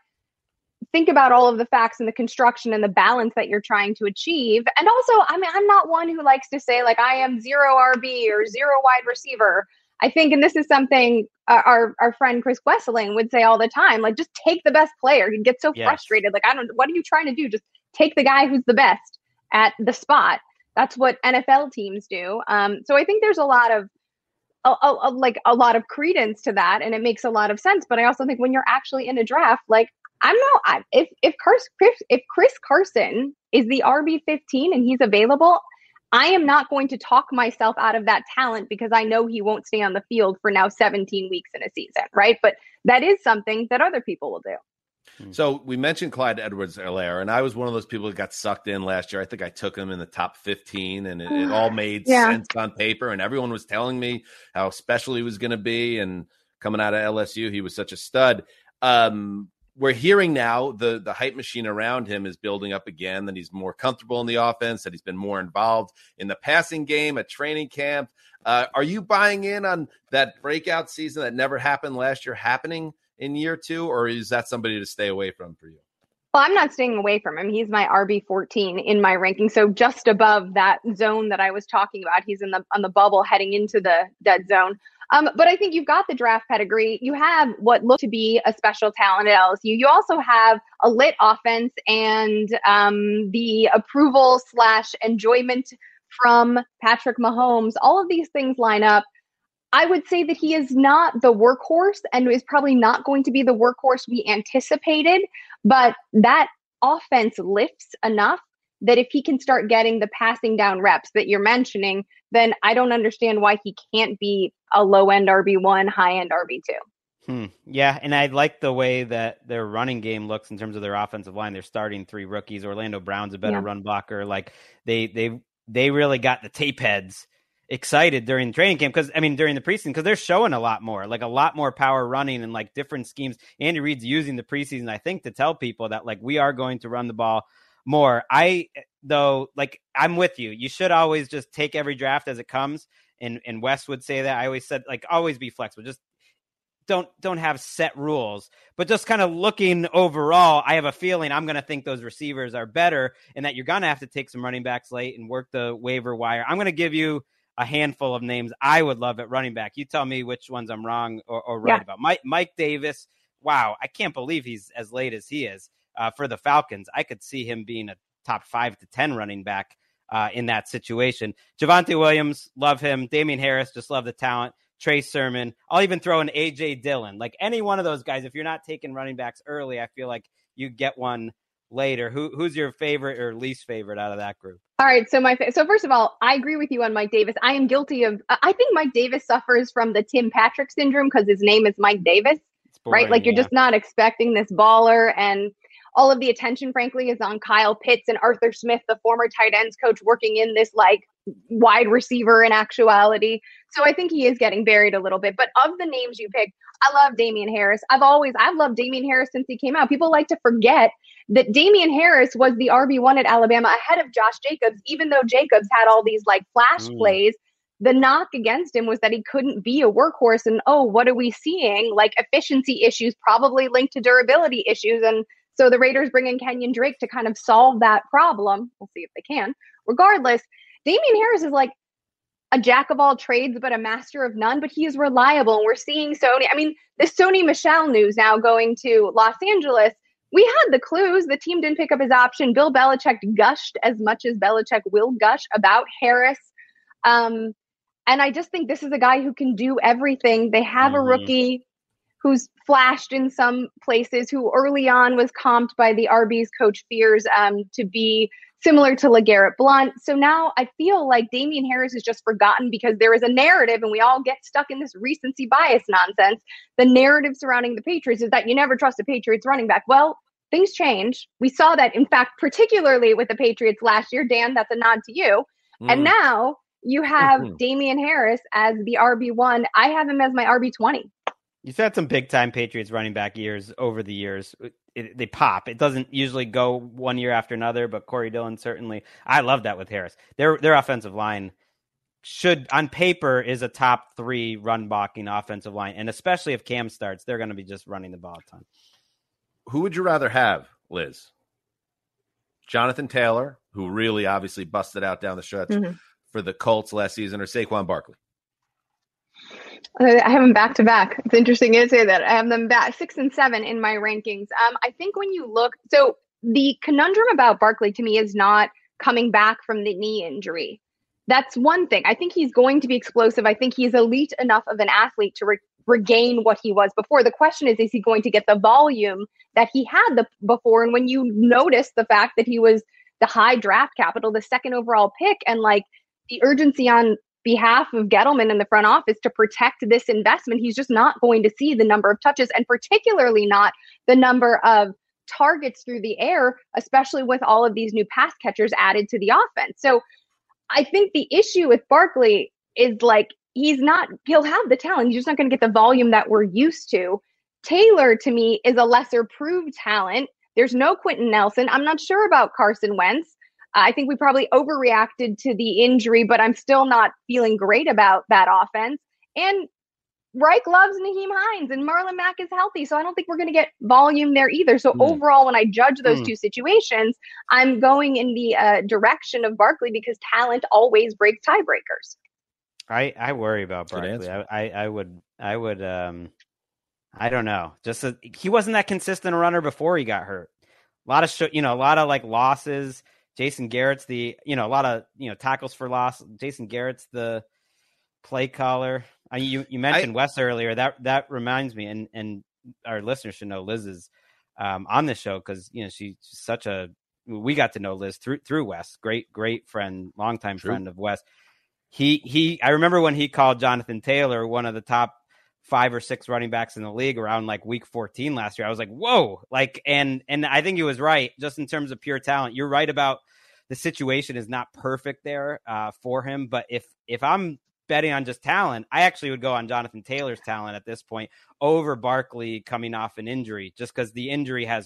think about all of the facts and the construction and the balance that you're trying to achieve. And also, I mean, I'm not one who likes to say like I am zero RB or zero wide receiver. I think, and this is something our friend Chris Wesseling would say all the time, like, just take the best player. He'd get so frustrated. Like, what are you trying to do? Just take the guy who's the best at the spot. That's what NFL teams do. So I think there's a lot of credence to that. And it makes a lot of sense. But I also think when you're actually in a draft, like, if Chris Carson is the RB15 and he's available, I am not going to talk myself out of that talent because I know he won't stay on the field for now 17 weeks in a season, right? But that is something that other people will do. So we mentioned Clyde Edwards earlier, and I was one of those people that got sucked in last year. I think I took him in the top 15, and it all made sense on paper, and everyone was telling me how special he was going to be, and coming out of LSU, he was such a stud. We're hearing now the hype machine around him is building up again, that he's more comfortable in the offense, that he's been more involved in the passing game at training camp. Are you buying in on that breakout season that never happened last year happening in year two, or is that somebody to stay away from for you? Well, I'm not staying away from him. He's my RB14 in my ranking. So just above that zone that I was talking about, he's on the bubble heading into the dead zone. But I think you've got the draft pedigree. You have what looked to be a special talent at LSU. You also have a lit offense and the approval / enjoyment from Patrick Mahomes. All of these things line up. I would say that he is not the workhorse and is probably not going to be the workhorse we anticipated. But that offense lifts enough that if he can start getting the passing down reps that you're mentioning, then I don't understand why he can't be a low-end RB1, high-end RB2. Yeah, and I like the way that their running game looks in terms of their offensive line. They're starting three rookies. Orlando Brown's a better run blocker. Like they really got the tape heads excited during training camp during the preseason, because they're showing a lot more power running and like different schemes. Andy Reid's using the preseason, I think, to tell people that like we are going to run the ball more. I'm with you. You should always just take every draft as it comes. And Wes would say that. I always said, like, always be flexible. Just don't have set rules, but just kind of looking overall, I have a feeling I'm going to think those receivers are better and that you're going to have to take some running backs late and work the waiver wire. I'm going to give you a handful of names I would love at running back. You tell me which ones I'm wrong or right about. Mike Davis. Wow. I can't believe he's as late as he is. For the Falcons, I could see him being a top 5 to 10 running back in that situation. Javonte Williams, love him. Damian Harris, just love the talent. Trey Sermon. I'll even throw in A.J. Dillon. Like any one of those guys, if you're not taking running backs early, I feel like you get one later. Who's your favorite or least favorite out of that group? All right. So so first of all, I agree with you on Mike Davis. I am guilty of. I think Mike Davis suffers from the Tim Patrick syndrome because his name is Mike Davis, boring, right? Like you're just not expecting this baller and. All of the attention, frankly, is on Kyle Pitts and Arthur Smith, the former tight ends coach, working in this like wide receiver in actuality. So I think he is getting buried a little bit. But of the names you picked, I love Damian Harris. I've loved Damian Harris since he came out. People like to forget that Damian Harris was the RB1 at Alabama ahead of Josh Jacobs, even though Jacobs had all these like flash plays. The knock against him was that he couldn't be a workhorse. And what are we seeing? Like efficiency issues, probably linked to durability issues. And so the Raiders bring in Kenyon Drake to kind of solve that problem. We'll see if they can. Regardless, Damian Harris is like a jack of all trades, but a master of none, but he is reliable. And we're seeing the Sony Michel news now going to Los Angeles. We had the clues. The team didn't pick up his option. Bill Belichick gushed as much as Belichick will gush about Harris. And I just think this is a guy who can do everything. They have a rookie who's flashed in some places, who early on was comped by the RB's coach Fears to be similar to LeGarrette Blount. So now I feel like Damian Harris is just forgotten because there is a narrative, and we all get stuck in this recency bias nonsense. The narrative surrounding the Patriots is that you never trust a Patriots running back. Well, things change. We saw that, in fact, particularly with the Patriots last year. Dan, that's a nod to you. And now you have Damian Harris as the RB1. I have him as my RB20. You've had some big-time Patriots running back years over the years. They pop. It doesn't usually go one year after another, but Corey Dillon certainly. I love that with Harris. Their offensive line should, on paper, is a top three run-blocking offensive line, and especially if Cam starts, they're going to be just running the ball a ton. Who would you rather have, Liz? Jonathan Taylor, who really obviously busted out down the stretch for the Colts last season, or Saquon Barkley? I have them back to back. It's interesting you say that. I have them back 6 and 7 in my rankings. I think when you look, so the conundrum about Barkley to me is not coming back from the knee injury. That's one thing. I think he's going to be explosive. I think he's elite enough of an athlete to regain what he was before. The question is he going to get the volume that he had before? And when you notice the fact that he was the high draft capital, the second overall pick, and like the urgency on behalf of Gettleman in the front office to protect this investment, he's just not going to see the number of touches, and particularly not the number of targets through the air, especially with all of these new pass catchers added to the offense. So I think the issue with Barkley is like, he'll have the talent. He's just not going to get the volume that we're used to. Taylor, to me, is a lesser proved talent. There's no Quentin Nelson. I'm not sure about Carson Wentz. I think we probably overreacted to the injury, but I'm still not feeling great about that offense. And Reich loves Naheem Hines, and Marlon Mack is healthy, so I don't think we're going to get volume there either. So overall, when I judge those two situations, I'm going in the direction of Barkley because talent always breaks tiebreakers. I worry about Barkley. I would. I don't know. He wasn't that consistent a runner before he got hurt. A lot of like losses. Jason Garrett's tackles for loss. Jason Garrett's the play caller. You mentioned Wes earlier. That reminds me, and our listeners should know Liz is on this show because she's such a. We got to know Liz through Wes, great friend, longtime friend of Wes. He. I remember when he called Jonathan Taylor one of the top 5 or 6 running backs in the league around like week 14 last year. I was like, whoa, and I think he was right just in terms of pure talent. You're right about the situation is not perfect there for him. But if I'm betting on just talent, I actually would go on Jonathan Taylor's talent at this point over Barkley coming off an injury, just because the injury has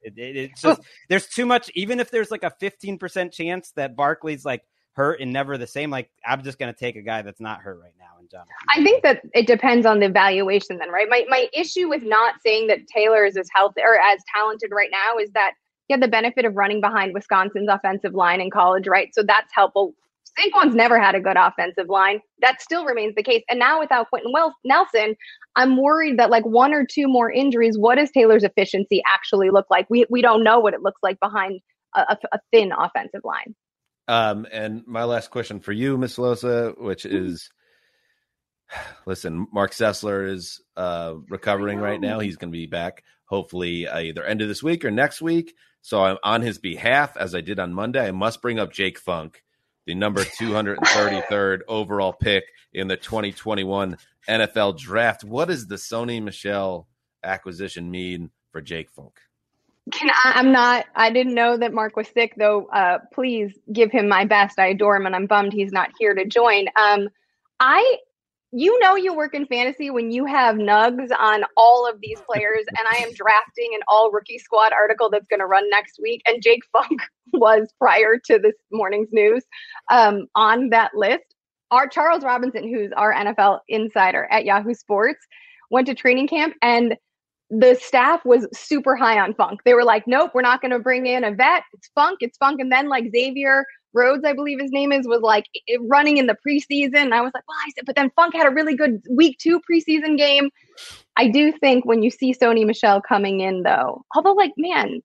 it's just there's too much. Even if there's like a 15% chance that Barkley's like hurt and never the same, like I'm just going to take a guy that's not hurt right now. And Jonathan, I think that it depends on the evaluation then, right? My issue with not saying that Taylor is as healthy or as talented right now is that he had the benefit of running behind Wisconsin's offensive line in college, right? So that's helpful. Saquon's never had a good offensive line. That still remains the case. And now without Quentin Nelson, I'm worried that like 1 or 2 more injuries, what does Taylor's efficiency actually look like? We don't know what it looks like behind a thin offensive line. And my last question for you, Ms. Loza, which is, listen, Mark Sessler is recovering right now. He's going to be back hopefully either end of this week or next week. So I'm on his behalf, as I did on Monday. I must bring up Jake Funk, the number 233rd overall pick in the 2021 NFL draft. What does the Sony Michel acquisition mean for Jake Funk? I didn't know that Mark was sick, though. Please give him my best. I adore him, and I'm bummed he's not here to join. You work in fantasy when you have nugs on all of these players, and I am drafting an all-rookie squad article that's going to run next week, and Jake Funk was, prior to this morning's news, on that list. Our Charles Robinson, who's our NFL insider at Yahoo Sports, went to training camp, and the staff was super high on Funk. They were like, nope, we're not going to bring in a vet. It's Funk. And then like Xavier Rhodes, I believe his name is, was like running in the preseason. And I was like, well, but then Funk had a really good week 2 preseason game. I do think when you see Sony Michel coming in though, although like, man,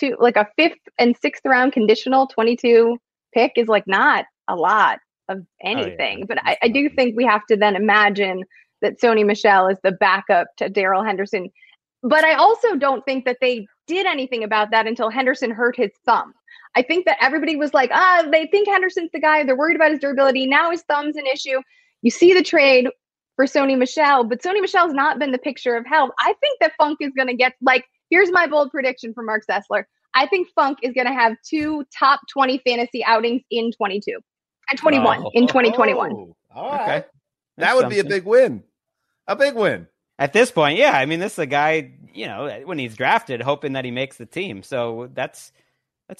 to like a 5th and 6th round conditional 22 pick is like not a lot of anything, but I do think we have to then imagine that Sony Michel is the backup to Darrell Henderson. But I also don't think that they did anything about that until Henderson hurt his thumb. I think that everybody was like, they think Henderson's the guy. They're worried about his durability. Now his thumb's an issue. You see the trade for Sony Michel, but Sony Michel's not been the picture of health. I think that Funk is going to get, like, here's my bold prediction for Mark Sessler. I think Funk is going to have 2 top 20 fantasy outings in 22 and 21 in 2021. All right. Okay. That would be a big win. At this point, yeah. I mean, this is a guy, you know, when he's drafted, hoping that he makes the team. So that's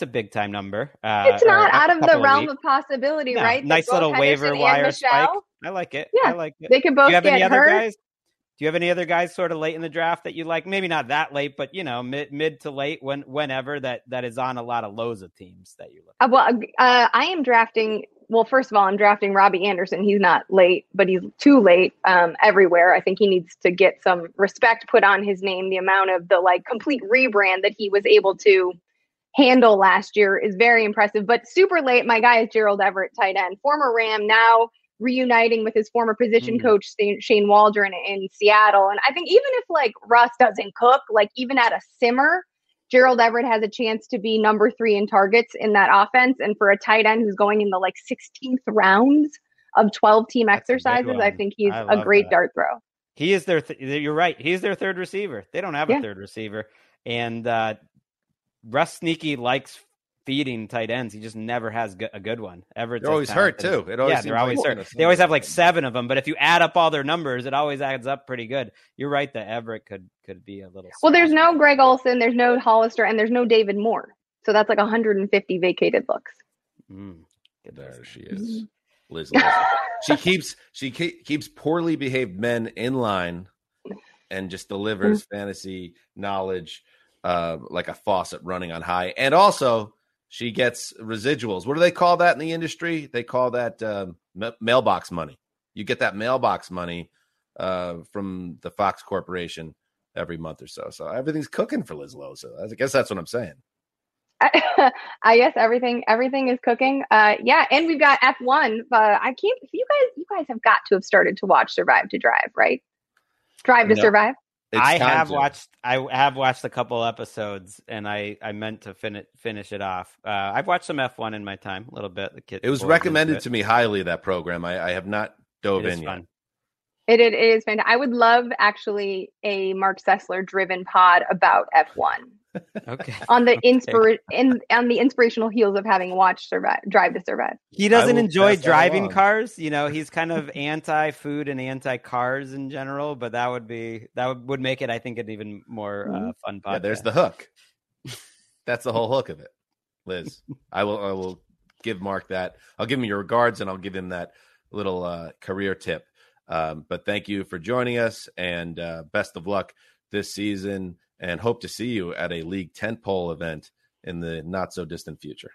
a big time number. It's not out of the realm of possibility, no, right? Nice little waiver wire spike. I like it. Yeah, I like it. They could both get hurt. Do you have any other guys sort of late in the draft that you like? Maybe not that late, but, you know, mid to late, whenever that is on a lot of Loza teams that you look at. I am drafting. Well, first of all, I'm drafting Robbie Anderson. He's not late, but he's too late everywhere. I think he needs to get some respect put on his name. The amount of the complete rebrand that he was able to handle last year is very impressive, but super late. My guy is Gerald Everett, tight end, former Ram, now reuniting with his former position coach, Shane Waldron, in Seattle. And I think even if Russ doesn't cook, even at a simmer, Gerald Everett has a chance to be number 3 in targets in that offense. And for a tight end who's going in the 16th rounds of 12 team exercises, I think he's a great dart throw. He is their, you're right. He's their third receiver. They don't have a third receiver. And Russ Sneaky likes feeding tight ends. He just never has a good one. Everett's they're always hurt too. It always they're always hurt. They always have 7 of them, but if you add up all their numbers, it always adds up pretty good. You're right that Everett could be a little. Well, there's no Greg Olsen, there's no Hollister, and there's no David Moore. So that's 150 vacated looks. There she is, Liz Loza. She keeps poorly behaved men in line, and just delivers fantasy knowledge like a faucet running on high, and also. She gets residuals. What do they call that in the industry? They call that mailbox money. You get that mailbox money from the Fox Corporation every month or so. So everything's cooking for Liz Loza. I guess that's what I'm saying. I guess everything is cooking. And we've got F1. But I can't. You guys have got to have started to watch Survive to Drive, right? Survive. I have watched a couple episodes, and I meant to finish it off. I've watched some F1 in my time, a little bit. It was recommended to me highly, that program. I have not dove in yet. It is fantastic. I would love, actually, a Mark Sessler-driven pod about F1. Okay. On the inspirational heels of having watched Drive to Survive. He doesn't enjoy driving cars. You know, he's kind of anti-food and anti-cars in general. But that would make it, I think, an even more fun podcast. Yeah, there's the hook. That's the whole hook of it, Liz. I will give Mark that. I'll give him your regards, and I'll give him that little career tip. But thank you for joining us, and best of luck this season, and hope to see you at a League Tentpole event in the not so distant future.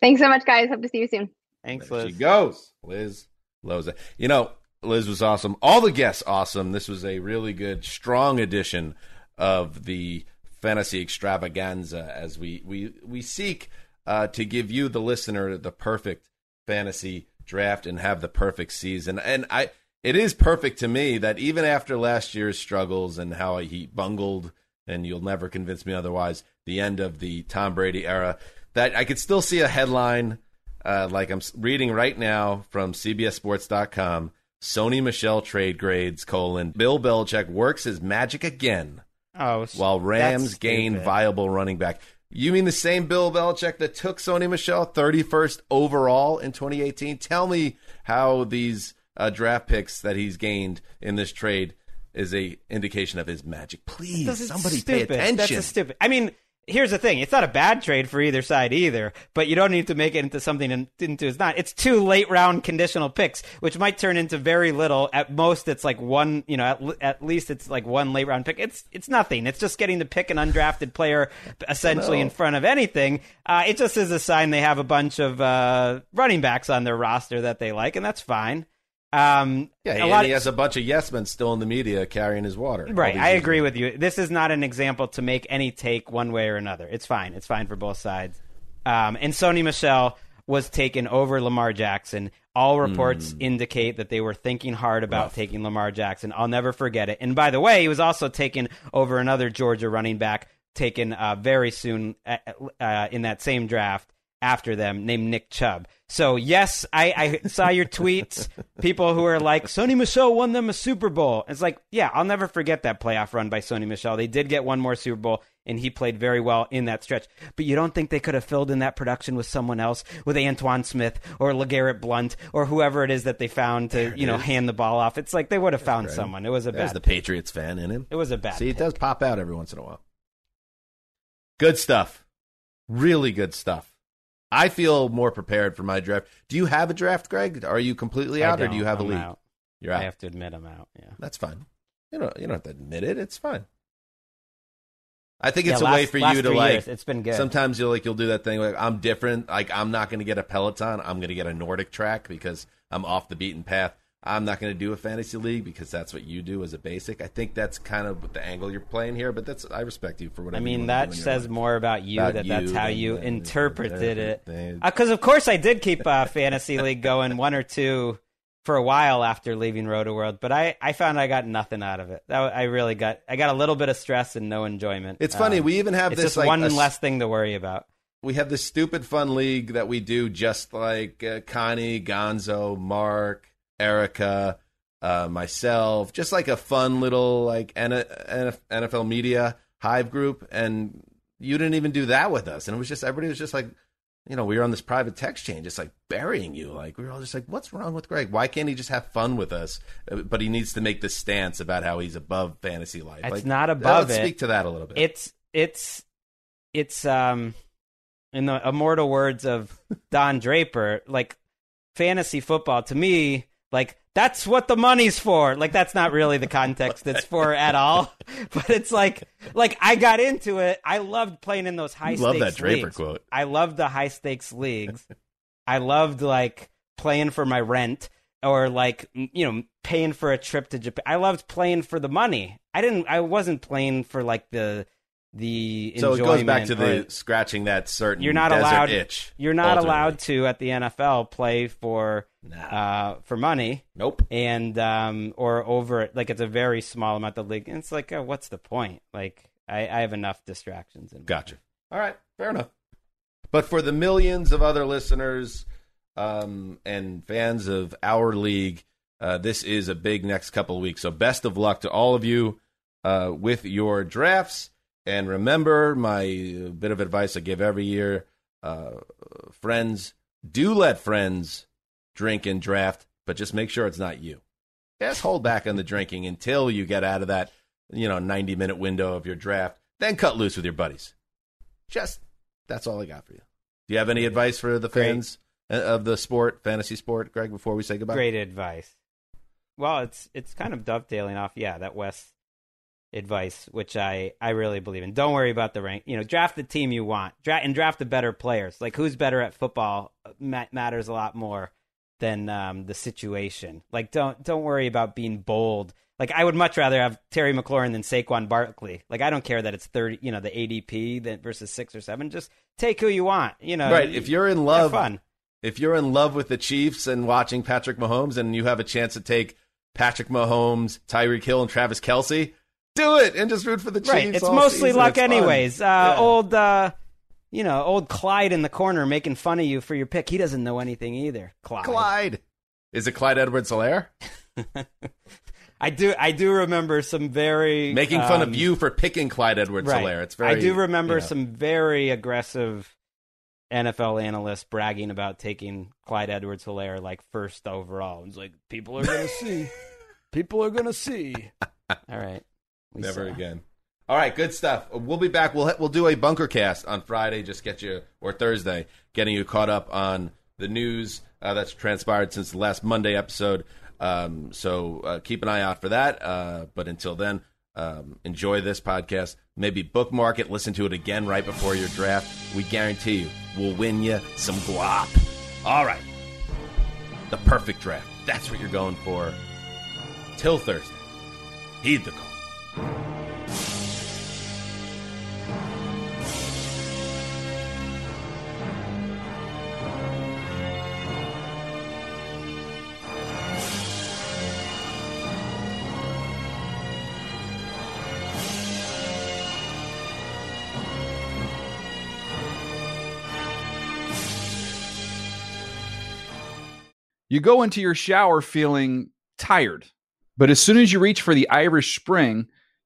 Thanks so much, guys. Hope to see you soon. Thanks, there Liz. She goes. Liz Loza. You know, Liz was awesome. All the guests awesome. This was a really good, strong edition of the Fantasy Extravaganza, as we seek to give you, the listener, the perfect fantasy draft and have the perfect season. And it is perfect to me that even after last year's struggles and how he bungled, and you'll never convince me otherwise, the end of the Tom Brady era, that I could still see a headline like I'm reading right now from CBSSports.com, Sony Michel trade grades, Bill Belichick works his magic again while Rams gain viable running back. You mean the same Bill Belichick that took Sony Michel 31st overall in 2018? Tell me how these... draft picks that he's gained in this trade is a indication of his magic. Please, somebody pay attention. That's stupid. I mean, here's the thing. It's not a bad trade for either side either, but you don't need to make it into something it's not. It's 2 late round conditional picks, which might turn into very little. At most, it's one, you know, at least it's one late round pick. It's nothing. It's just getting to pick an undrafted player essentially in front of anything. It just is a sign they have a bunch of running backs on their roster that they like, and that's fine. He has a bunch of yes men still in the media carrying his water. Right, I agree with you. This is not an example to make any take one way or another. It's fine. It's fine for both sides. And Sony Michel was taken over Lamar Jackson. All reports indicate that they were thinking hard about taking Lamar Jackson. I'll never forget it. And by the way, he was also taken over another Georgia running back, taken very soon in that same draft. after them named Nick Chubb. So, yes, I saw your tweets. People who are like, Sony Michel won them a Super Bowl. It's like, yeah, I'll never forget that playoff run by Sony Michel. They did get one more Super Bowl, and he played very well in that stretch. But you don't think they could have filled in that production with someone else, with Antoine Smith or LeGarrette Blount or whoever it is that they found to, hand the ball off. It's like they would have found someone. It was a bad. There's the Patriots fan in him. It was a bad. See, it does pop out every once in a while. Good stuff. Really good stuff. I feel more prepared for my draft. Do you have a draft, Greg? Are you completely out, or do you have a league? Out. You're out. I have to admit I'm out. Yeah, that's fine. You don't have to admit it. It's fine. I think it's a way for you to like. Years, it's been good. Sometimes you'll do that thing like I'm different. Like I'm not going to get a Peloton. I'm going to get a Nordic Track because I'm off the beaten path. I'm not going to do a fantasy league because that's what you do as a basic. I think that's kind of the angle you're playing here, but I respect you for whatever. I mean, that says more about you that's how you interpreted it. Because of course I did keep a fantasy league going one or two for a while after leaving Roto World, but I found I got nothing out of it. I got a little bit of stress and no enjoyment. It's funny. We even have this one less thing to worry about. We have this stupid fun league that we do just like Connie, Gonzo, Mark, Erica, myself, just like a fun little like NFL media hive group. And you didn't even do that with us. And it was just, everybody was just like, we were on this private text chain, just like burying you. Like we were all just like, what's wrong with Greg? Why can't he just have fun with us? But he needs to make this stance about how he's above fantasy life. It's like, not above it. Speak to that a little bit. It's in the immortal words of Don Draper, like fantasy football to me, like, that's what the money's for. Like, that's not really the context it's for at all. But it's like I got into it. I loved playing in those high-stakes leagues. Love that Draper quote. I loved the high-stakes leagues. I loved, like, playing for my rent or, like, paying for a trip to Japan. I loved playing for the money. I wasn't playing for, like, the enjoyment. So it goes back to the scratching that certain itch. You're not allowed to at the NFL play for money. Nope. And or over it, like it's a very small amount of the league. And it's like, oh, what's the point? Like I have enough distractions. Gotcha. All right, fair enough. But for the millions of other listeners and fans of our league, this is a big next couple of weeks. So best of luck to all of you with your drafts. And remember my bit of advice I give every year, friends, do let friends drink and draft, but just make sure it's not you. Just hold back on the drinking until you get out of that, 90-minute window of your draft. Then cut loose with your buddies. That's all I got for you. Do you have any advice for the fans of the sport, fantasy sport, Greg, before we say goodbye? Great advice. Well, it's kind of dovetailing off, that Wes advice, which I really believe in. Don't worry about the rank. Draft the team you want. Draft the better players. Like who's better at football matters a lot more than the situation. Like don't worry about being bold. Like I would much rather have Terry McLaurin than Saquon Barkley. Like I don't care that it's 30. The ADP that versus 6 or 7. Just take who you want. Right. If you're in love, have fun. If you're in love with the Chiefs and watching Patrick Mahomes, and you have a chance to take Patrick Mahomes, Tyreek Hill, and Travis Kelce. Do it and just root for the Chiefs. Right, it's mostly luck, anyways. Old Clyde in the corner making fun of you for your pick. He doesn't know anything either. Clyde, is it Clyde Edwards-Helaire? I do remember some very making fun of you for picking Clyde Edwards-Helaire. Right. It's very. I do remember some very aggressive NFL analysts bragging about taking Clyde Edwards-Helaire like first overall. It's like people are going to see. People are going to see. All right. Never again. All right, good stuff. We'll be back. We'll do a bunker cast on Friday, or Thursday, getting you caught up on the news that's transpired since the last Monday episode. So keep an eye out for that. But until then, enjoy this podcast. Maybe bookmark it, listen to it again right before your draft. We guarantee you, we'll win you some guap. All right, the perfect draft. That's what you're going for. Till Thursday, heed the call. You go into your shower feeling tired, but as soon as you reach for the Irish Spring,